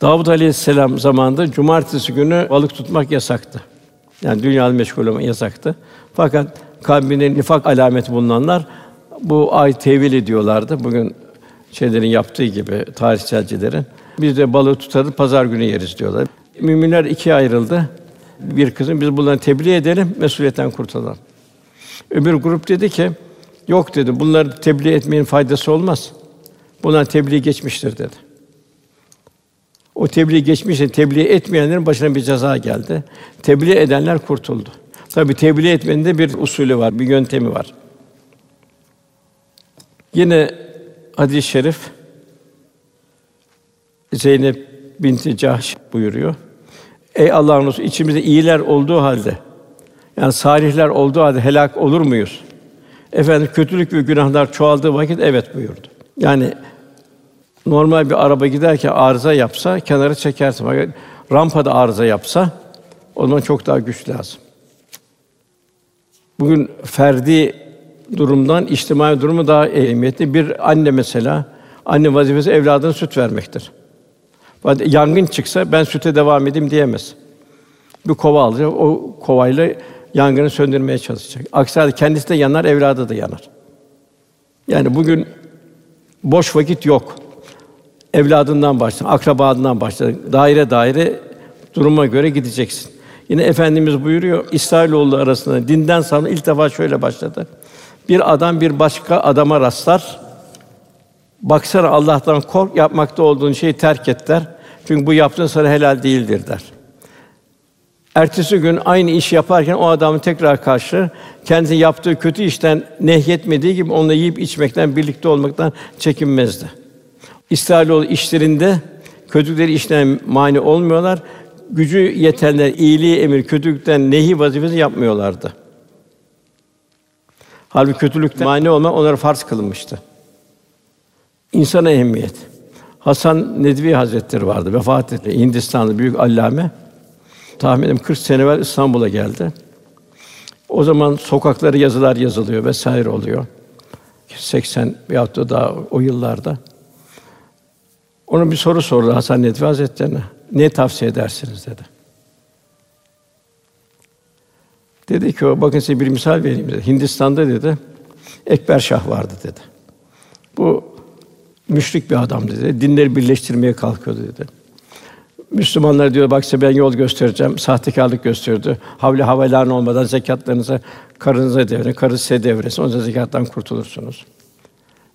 Davut Aleyhisselam zamanında cumartesi günü balık tutmak yasaktı. Yani dünyalı meşgul olmak yasaktı. Fakat kalbinde nifak alameti bulunanlar bu ayet tevil ediyorlardı. Bugün şeylerin yaptığı gibi tarihselcilerin. Biz de balığı tutarız, pazar günü yeriz diyorlar. Müminler ikiye ayrıldı. Bir kısım biz bunları tebliğ edelim, mesuliyetten kurtulalım. Öbür grup dedi ki yok dedi. Bunları tebliğ etmenin faydası olmaz. Bunlar tebliğ geçmiştir dedi. O tebliğ geçmiştir. Tebliğ etmeyenlerin başına bir ceza geldi. Tebliğ edenler kurtuldu. Tabii tebliğ etmenin de bir usulü var, bir yöntemi var. Yine hadis-i şerif Zeynep binti Cahş buyuruyor. Ey Allah'ın Resulü, içimizde iyiler olduğu halde, yani salihler olduğu halde helak olur muyuz? Efendim kötülük ve günahlar çoğaldığı vakit evet buyurdu. Yani normal bir araba giderken arıza yapsa kenara çekersin. Fakat rampada arıza yapsa ondan çok daha güç lazım. Bugün ferdi durumdan içtimai durumu daha ehemmiyetli. Bir anne mesela, anne vazifesi evladına süt vermektir. Yangın çıksa ben süte devam edeyim diyemez. Bir kova alacak, o kovayla yangını söndürmeye çalışacak. Aksi halde kendisi de yanar, evladı da yanar. Yani bugün boş vakit yok. Evladından başla, akrabadan başla, daire daire duruma göre gideceksin. Yine Efendimiz buyuruyor, İsrailoğulları arasında dinden sonra ilk defa şöyle başladı. Bir adam bir başka adama rastlar. Baksana Allah'tan kork, yapmakta olduğun şeyi terk et der. Çünkü bu yaptığın sana helal değildir der. Ertesi gün aynı iş yaparken o adamın tekrar karşı kendisinin yaptığı kötü işten nehyetmediği gibi onunla yiyip içmekten, birlikte olmaktan çekinmezdi. İsrailoğlu işlerinde kötülükleri işten mani olmuyorlar. Gücü yetenler iyiliği emir, kötülükten nehi vazifesi yapmıyorlardı. Halbuki kötülükten mani olmak onlara farz kılınmıştı. İnsana ehemmiyet. Hasan Nedvi Hazretleri vardı, vefat etti. Hindistanlı büyük allame. Tahminim 40 sene evvel İstanbul'a geldi. O zaman sokaklara yazılar yazılıyor vesaire oluyor. 80 veyahut da daha o yıllarda. Ona bir soru sordu Hasan Nedvi Hazretlerine. Ne tavsiye edersiniz dedi. Dedi ki o, bakın size bir misal vereyim dedi. Hindistan'da dedi Ekber Şah vardı dedi. Bu müşrik bir adam dedi. Dinleri birleştirmeye kalkıyordu dedi. Müslümanlar diyor bak size ben yol göstereceğim. Sahtekarlık gösterdi. Havle havelan olmadan zekatlarınızı karınıza devrin, karı size devresin. O zaman zekattan kurtulursunuz.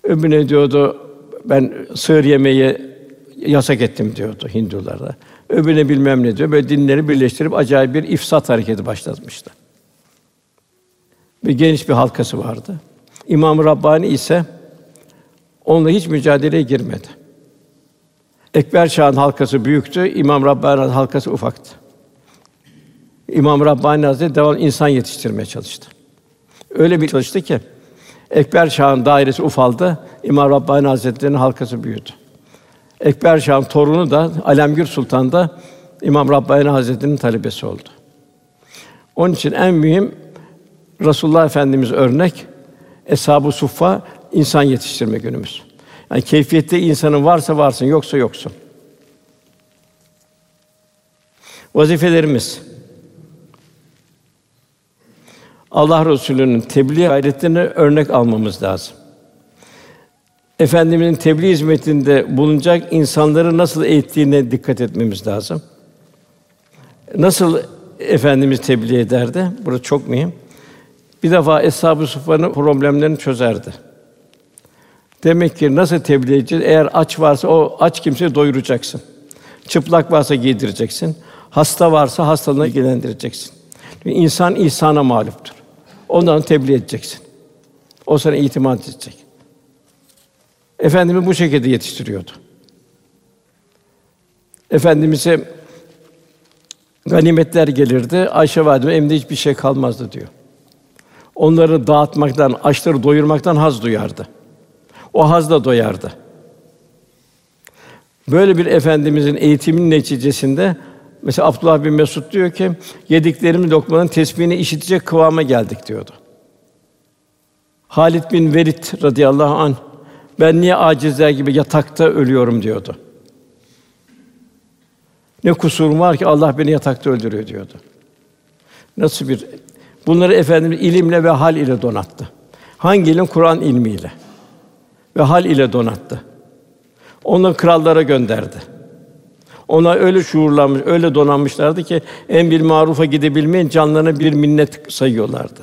Öbürüne diyordu ben sığır yemeği yasak ettim diyordu Hindularda. Öbürüne bilmem ne diyor. Böyle dinleri birleştirip acayip bir ifsat hareketi başlatmıştı. Bir geniş bir halkası vardı. İmâm-ı Rabbânî ise onunla hiç mücadeleye girmedi. Ekber Şah'ın halkası büyüktü, İmâm-ı Rabbânî halkası ufaktı. İmâm-ı Rabbânî Hazretleri devamlı insan yetiştirmeye çalıştı. Öyle bir çalıştı ki Ekber Şah'ın dairesi ufaldı, İmâm-ı Rabbânî Hazretleri'nin halkası büyüdü. Ekber Şah'ın torunu da Alemgür Sultan da İmâm-ı Rabbânî Hazretleri'nin talebesi oldu. Onun için en mühim Resulullah Efendimiz örnek, Eshab-ı Suffa insan yetiştirme günümüz. Yani keyfiyette insanın varsa varsın, yoksa yoksun. Vazifelerimiz. Allah Resulü'nün tebliğ gayretlerine örnek almamız lazım. Efendimizin tebliğ hizmetinde bulunacak insanları nasıl eğittiğine dikkat etmemiz lazım. Nasıl Efendimiz tebliğ ederdi? Burası çok mühim. Bir defa Eshab-ı Suffa'nın problemlerini çözerdi. Demek ki nasıl tebliğ edeceğiz? Eğer aç varsa o aç kimseyi doyuracaksın. Çıplak varsa giydireceksin. Hasta varsa hastalığına ilgilendireceksin. Çünkü insan ihsana mağluptur. Ondan tebliğ edeceksin. O sana itimat edecek. Efendimiz bu şekilde yetiştiriyordu. Efendimiz'e ganimetler gelirdi. Ayşe validemiz evimde hiçbir şey kalmazdı diyor. Onları dağıtmaktan, açları doyurmaktan haz duyardı. o hazla doyardı. Böyle bir efendimizin eğitiminin neticesinde mesela Abdullah bin Mesud diyor ki yediklerimiz lokmanın tesbihini işitecek kıvama geldik diyordu. Halid bin Velid radıyallahu anh ben niye acizler gibi yatakta ölüyorum diyordu. Ne kusurum var ki Allah beni yatakta öldürüyor diyordu. Nasıl bir bunları efendimiz ilimle ve hal ile donattı. Hangi ilim? Kur'an ilmiyle ve hal ile donattı. Onları krallara gönderdi. Ona öyle şuurlanmış, öyle donanmışlardı ki en bir marufa gidebilmeyen canlarına bir minnet sayıyorlardı.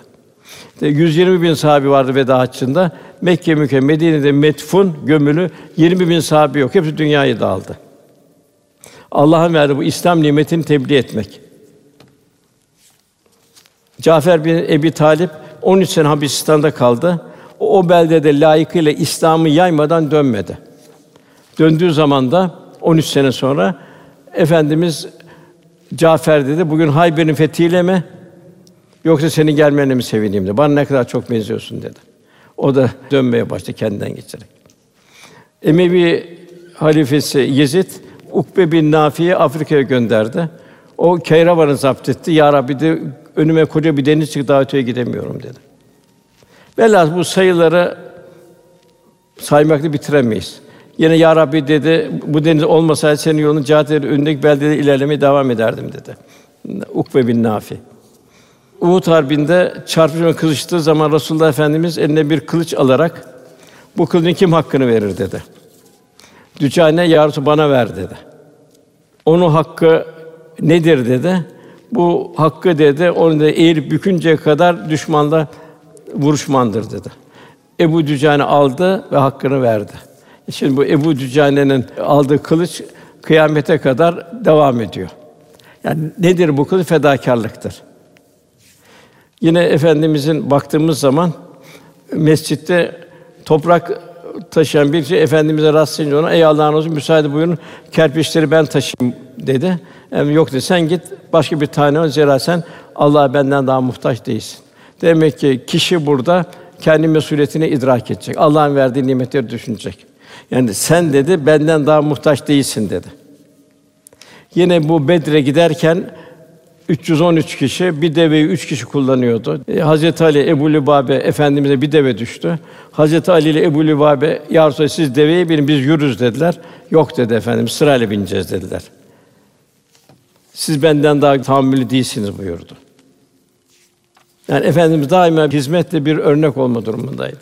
İşte 120 bin sahabi vardı veda haccında. Mekke mükemmel, Medine'de metfun, gömülü 20 bin sahabi yok. Hepsi dünyayı dağıldı. Allah'ın verdiği bu İslam nimetini tebliğ etmek. Cafer bin Ebi Talip 13 sene Habeşistan'da kaldı. O beldede layıkıyla İslam'ı yaymadan dönmedi. Döndüğü zaman da 13 sene sonra efendimiz Cafer dedi bugün Hayber'in fethiyle mi yoksa senin gelmene mi sevineyim dedi. Bana ne kadar çok benziyorsun dedi. O da dönmeye başladı kendinden geçerek. Emevi halifesi Yezid Ukbe bin Nafi'yi Afrika'ya gönderdi. O Keyravan'ı zapt etti. Ya Rabbi de önüme koca bir deniz çıktı, daha öteye gidemiyorum dedi. Velhâsıl bu sayıları saymakla bitiremeyiz. Yine ya Rabbi dedi bu deniz olmasaydı senin yolun cihatleri önündeki beldede ilerlemeye devam ederdim dedi. Ukbe bin Nafi. Uhud Harbi'nde çarpışma kızıştığı zaman Resulullah Efendimiz eline bir kılıç alarak bu kılıcın kim hakkını verir dedi. Dücane ya Resulallah bana ver dedi. Onun hakkı nedir dedi. Bu hakkı dedi onu da eğilip bükünceye kadar düşmanla vuruşmandır dedi. Ebu Dücane aldı ve hakkını verdi. Şimdi bu Ebu Dücane'nin aldığı kılıç kıyamete kadar devam ediyor. Yani nedir bu kılıç? Fedakârlıktır. Yine efendimizin baktığımız zaman mescitte toprak taşıyan birisi efendimize rastlayınca ona ey Allah'ın olsun müsaade buyurun kerpiçleri ben taşıyayım dedi. Yani yok dedi sen git başka bir tane al zira sen Allah'a benden daha muhtaç değilsin. Demek ki kişi burada kendi mesuliyetini idrak edecek. Allah'ın verdiği nimetleri düşünecek. Yani sen dedi benden daha muhtaç değilsin dedi. Yine bu Bedre giderken 313 kişi bir deveyi 3 kişi kullanıyordu. Hazreti Ali Ebu Lübabe efendimize bir deve düştü. Hazreti Ali ile Ebu Lübabe ya Resulallah siz deveye binin biz yürürüz dediler. Yok dedi efendimiz sırayla bineceğiz dediler. Siz benden daha tahammüllü değilsiniz buyurdu. Yani efendimiz daima hizmetle bir örnek olma durumundaydı.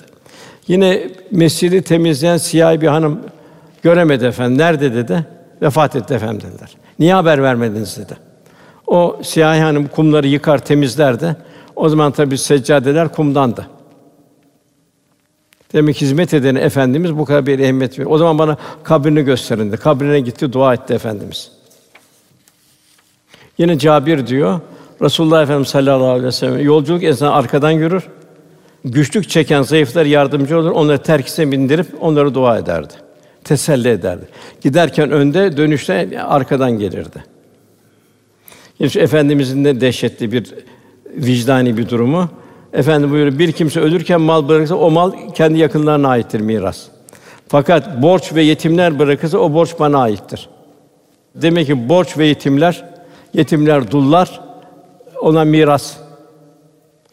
Yine mescidi temizleyen siyahi bir hanım göremedi efendim. Nerede dedi? Vefat etti efendim dediler. Niye haber vermediniz dedi. O siyahi hanım kumları yıkar temizlerdi. O zaman tabii seccadeler kumdandı. Demek hizmet edeni efendimiz bu kadar bir ehemmiyet veriyor. O zaman bana kabrini gösterin dedi. Kabrine gitti, dua etti efendimiz. Yine Câbir diyor. Resulullah Efendimiz sallallahu aleyhi ve sellem yolculuk esnasında arkadan yürür. Güçlük çeken zayıflar yardımcı olur. Onları terkisine bindirip onları dua ederdi. Teselli ederdi. Giderken önde, dönüşte arkadan gelirdi. Yani şu efendimizin de dehşetli bir vicdani bir durumu. Efendim buyuruyor bir kimse ölürken mal bırakırsa o mal kendi yakınlarına aittir miras. Fakat borç ve yetimler bırakırsa o borç bana aittir. Demek ki borç ve yetimler, yetimler dullar ona miras.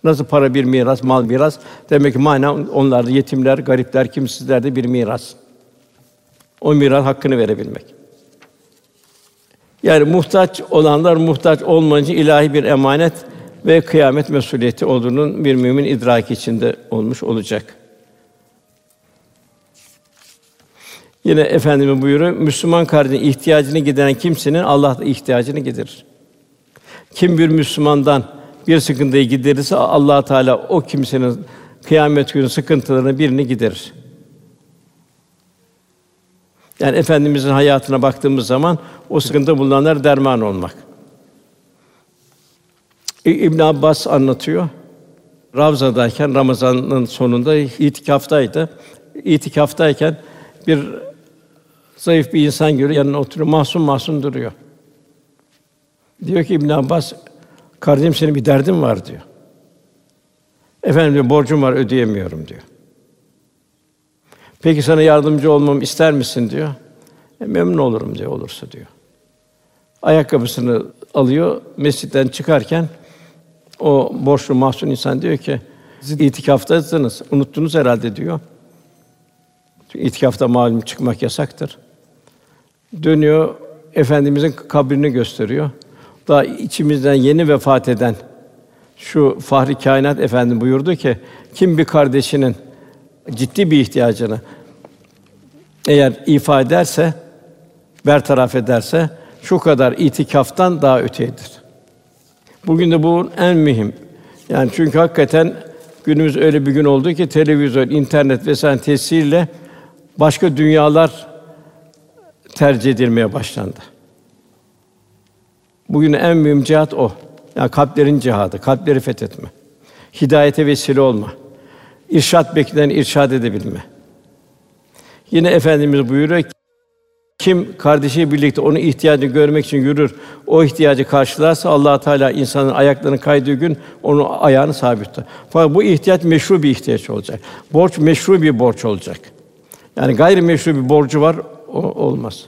Nasıl para bir miras, mal miras? Demek ki mana onlar da yetimler, garipler, kimsizler de bir miras. O miras hakkını verebilmek. Yani muhtaç olanlar muhtaç olmayınca ilahi bir emanet ve kıyamet mesuliyeti olduğunun bir mümin idraki içinde olmuş olacak. Yine efendimiz buyuruyor. Müslüman kardeşinin ihtiyacını gideren kimsenin Allah da ihtiyacını giderir. Kim bir Müslümandan bir sıkıntıyı giderirse Allah Teala o kimsenin kıyamet günü sıkıntılarının birini giderir. Yani efendimizin hayatına baktığımız zaman o sıkıntı bulunanlar derman olmak. İbn Abbas anlatıyor. Ravza'dayken Ramazan'ın sonunda itikaftaydı. İtikaftayken bir zayıf bir insan görüyor, yanına oturuyor, mahzun duruyor. Diyor ki İbn Abbas, kardeşim senin bir derdin var diyor. Efendim diyor, borcum var ödeyemiyorum diyor. Peki sana yardımcı olmamı ister misin diyor. Memnun olurum diyor, olursa diyor. Ayakkabısını alıyor, mescitten çıkarken o borçlu mahzun insan diyor ki, itikaftasınız, unuttunuz herhalde diyor. Çünkü itikafta malum çıkmak yasaktır. Dönüyor, Efendimiz'in kabrini gösteriyor. Daha içimizden yeni vefat eden şu Fahri Kainat Efendi buyurdu ki, kim bir kardeşinin ciddi bir ihtiyacını eğer ifa ederse, bertaraf ederse, şu kadar itikaftan daha öteyedir. Bugün de bu en mühim. Yani çünkü hakikaten günümüz öyle bir gün oldu ki televizyon, internet vesaire tesiriyle başka dünyalar tercih edilmeye başlandı. Bugün en mühim cihat o. Yani kalplerin cihadı, kalpleri fethetme. Hidayete vesile olma. İrşad bekleyen irşad edebilme. Yine Efendimiz buyuruyor ki, kim kardeşiyle birlikte onun ihtiyacını görmek için yürür, o ihtiyacı karşılarsa Allah Teala insanın ayaklarının kaydığı gün onun ayağını sabit tutar. Fakat bu ihtiyaç meşru bir ihtiyaç olacak. Borç meşru bir borç olacak. Yani gayrimeşru bir borcu var, o olmaz.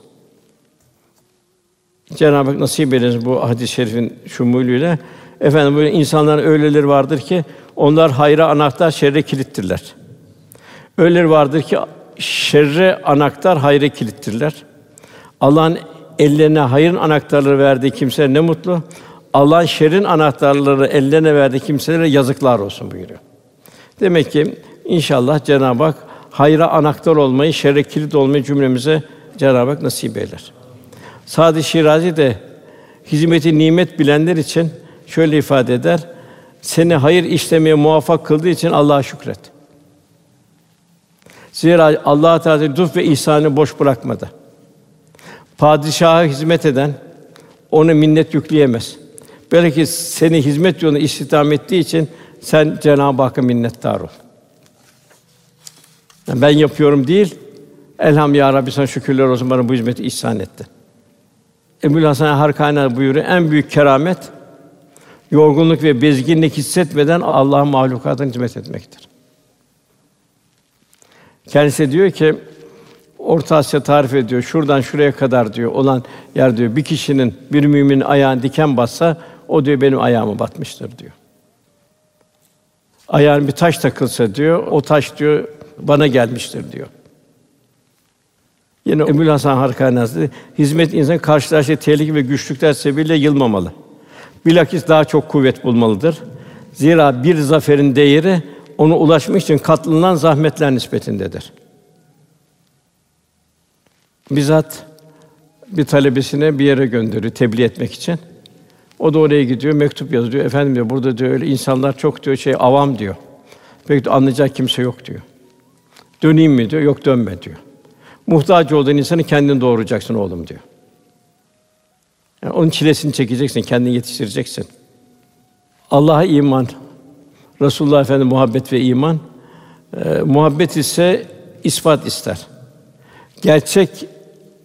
Cenab-ı Hak nasip eylesin bu hadis-i şerifin şumulüyle. Efendim böyle insanların öyleleri vardır ki onlar hayra anahtar, şerre kilittirler. Öyleleri vardır ki şerre anahtar, hayra kilittirler. Allah'ın ellerine hayırın anahtarları verdiği kimselere ne mutlu. Allah'ın şerrin anahtarları ellerine verdiği kimselere yazıklar olsun buyuruyor. Demek ki inşallah Cenab-ı Hak hayra anahtar olmayı, şerre kilit olmayı cümlemize Cenab-ı Hak nasip eyler. Sa'd-ı Şirazi de hizmeti nimet bilenler için şöyle ifade eder: seni hayır işlemeye muvaffak kıldığı için Allah'a şükret. Zira Allah Teala lütuf ve ihsanı boş bırakmadı. Padişaha hizmet eden ona minnet yükleyemez. Belki seni hizmet yoluna istihdam ettiği için sen Cenab-ı Hakk'a minnettar ol. Yani ben yapıyorum değil. Elham ya Rabbi sana şükürler olsun bana bu hizmeti ihsan etti. Ebu Hasan Harkani buyuruyor, en büyük keramet yorgunluk ve bezginlik hissetmeden Allah'ın mahlukatına hizmet etmektir. Kendisi diyor ki, Orta Asya tarif ediyor, şuradan şuraya kadar diyor olan yer diyor, bir kişinin, bir müminin ayağına diken bassa, o diyor benim ayağıma batmıştır diyor. Ayağına bir taş takılsa diyor, o taş diyor bana gelmiştir diyor. Yine Ebu Hasan Harkani Hazretleri, hizmet insan karşılaştığı tehlike ve güçlükler sebebiyle yılmamalı. Bilakis daha çok kuvvet bulmalıdır. Zira bir zaferin değeri ona ulaşmak için katlanan zahmetler nispetindedir. Bizzat bir talebesine bir yere gönderiyor tebliğ etmek için. O da oraya gidiyor, mektup yazıyor. Efendim diyor, burada diyor öyle insanlar çok diyor şey avam diyor. Pek anlayacak kimse yok diyor. Döneyim mi diyor? Yok dönme diyor. Muhtaç olduğun insanı kendin doğuracaksın oğlum diyor. Yani onun çilesini çekeceksin, kendin yetiştireceksin. Allah'a iman, Resulullah Efendimiz'e muhabbet ve iman. Muhabbet ise ispat ister. Gerçek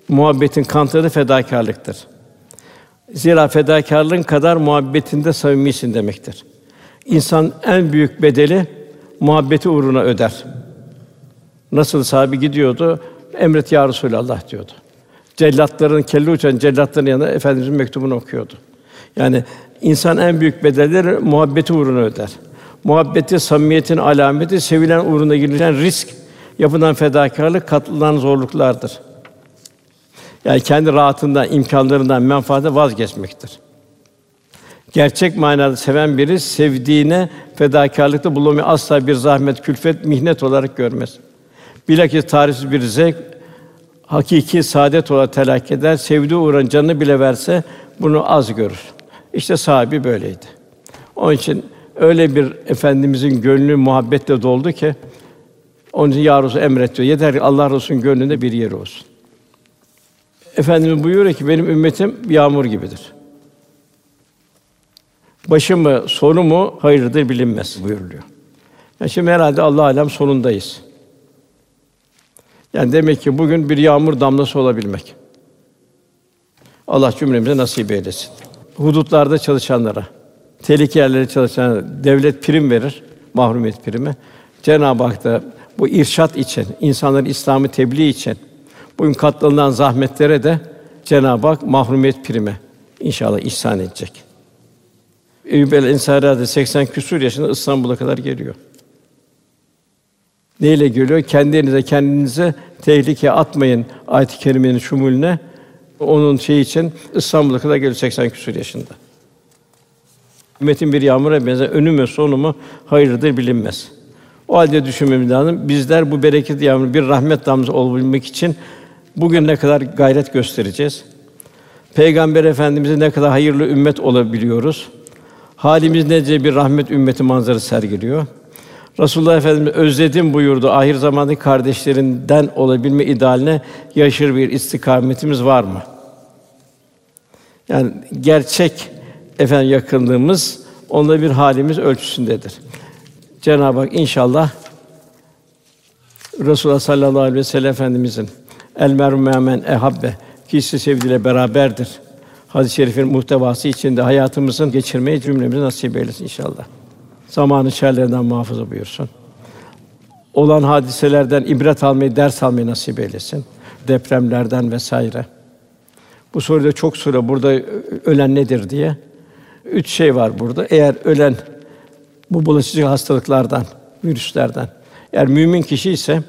muhabbetin kantarı fedakârlıktır. Zira fedakârlığın kadar muhabbetinde samimisin demektir. İnsan en büyük bedeli muhabbeti uğruna öder. Nasıl sahibi gidiyordu? Emret ya Resulallah diyordu. Cellatların kelle uçan cellatların yanında Efendimiz'in mektubunu okuyordu. Yani insan en büyük bedelleri muhabbeti uğruna öder. Muhabbeti, samimiyetin alameti, sevilen uğruna girilen risk, yapılan fedakârlık, katlanan zorluklardır. Yani kendi rahatından, imkânlarından, menfaate vazgeçmektir. Gerçek manada seven biri sevdiğine fedakârlıkta bulunmayı asla bir zahmet, külfet, mihnet olarak görmez. Bilakis tarifsiz bir zevk, hakiki saadet olarak telakki eder, sevdiği uğruna canını bile verse bunu az görür. İşte sahibi böyleydi. Onun için öyle bir Efendimiz'in gönlü muhabbetle doldu ki, onun için ya Resulü emret diyor. Yeter ki Allah Resulü'nün gönlünde bir yeri olsun. Efendimiz buyuruyor ki, benim ümmetim yağmur gibidir. Başı mı, sonu mu, hayırdır bilinmez buyuruluyor. Yani şimdi herhalde Allah alem sonundayız. Yani demek ki bugün bir yağmur damlası olabilmek. Allah cümlemize nasip eylesin. Hudutlarda çalışanlara, tehlikeli yerlere çalışanlara devlet prim verir, mahrumiyet primi. Cenab-ı Hak da bu irşat için, insanların İslam'ı tebliğ için bugün katlanılan zahmetlere de Cenab-ı Hak mahrumiyet primi inşallah ihsan edecek. Eyyûb el-Ensârî Hazretleri 80 küsur yaşında İstanbul'a kadar geliyor. Neyle geliyor? Kendinize tehlikeye atmayın ayet-i kerimenin şumulüne. Onun şeyi için İstanbul'a kadar geliyor 80 küsur yaşında. Ümmetin bir yağmura benzer, önü mü sonu mu hayırdır bilinmez. O halde düşünmemiz lazım. Bizler bu bereketli yağmur bir rahmet damlası olabilmek için bugüne kadar gayret göstereceğiz. Peygamber Efendimiz'e ne kadar hayırlı ümmet olabiliyoruz. Halimiz nece bir rahmet ümmeti manzarası sergiliyor. Resulullah Efendimiz özledim buyurdu. Ahir zamandaki kardeşlerinden olabilme idealine yaşır bir istikametimiz var mı? Yani gerçek efendim yakınlığımız onunla bir halimiz ölçüsündedir. Cenab-ı Hak inşallah Resulullah sallallahu aleyhi ve sellem Efendimizin el mer'u me'men ehabbe kişisi sevdiğiyle beraberdir. Hadis-i şerifin muhtevası içinde hayatımızın geçirmeyi cümlemize nasip eylesin inşallah. Zamanın şerlerinden muhafaza buyursun. Olan hadiselerden ibret almayı, ders almayı nasip eylesin. Depremlerden vesaire. Bu soruda çok soru, burada ölen nedir diye. 3 şey var burada. Eğer ölen bu bulaşıcı hastalıklardan, virüslerden, eğer mümin kişi ise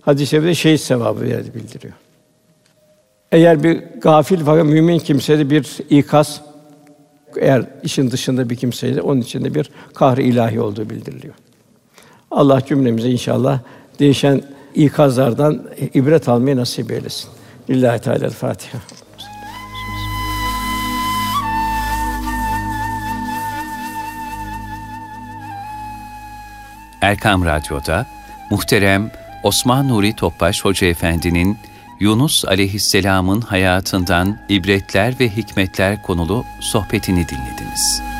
hadis-i şerifte şehit sevabı bildiriyor. Eğer bir gafil fakat mümin kimseydi bir ikaz, eğer işin dışında bir kimseydi onun içinde bir kahri ilahi olduğu bildiriliyor. Allah cümlemize inşallah değişen ikazlardan ibret almayı nasip eylesin. Lillahi Teala'l Fatiha. Erkam Radyo'da muhterem Osman Nuri Topbaş Hoca Efendi'nin Yunus Aleyhisselam'ın hayatından ibretler ve hikmetler konulu sohbetini dinlediniz.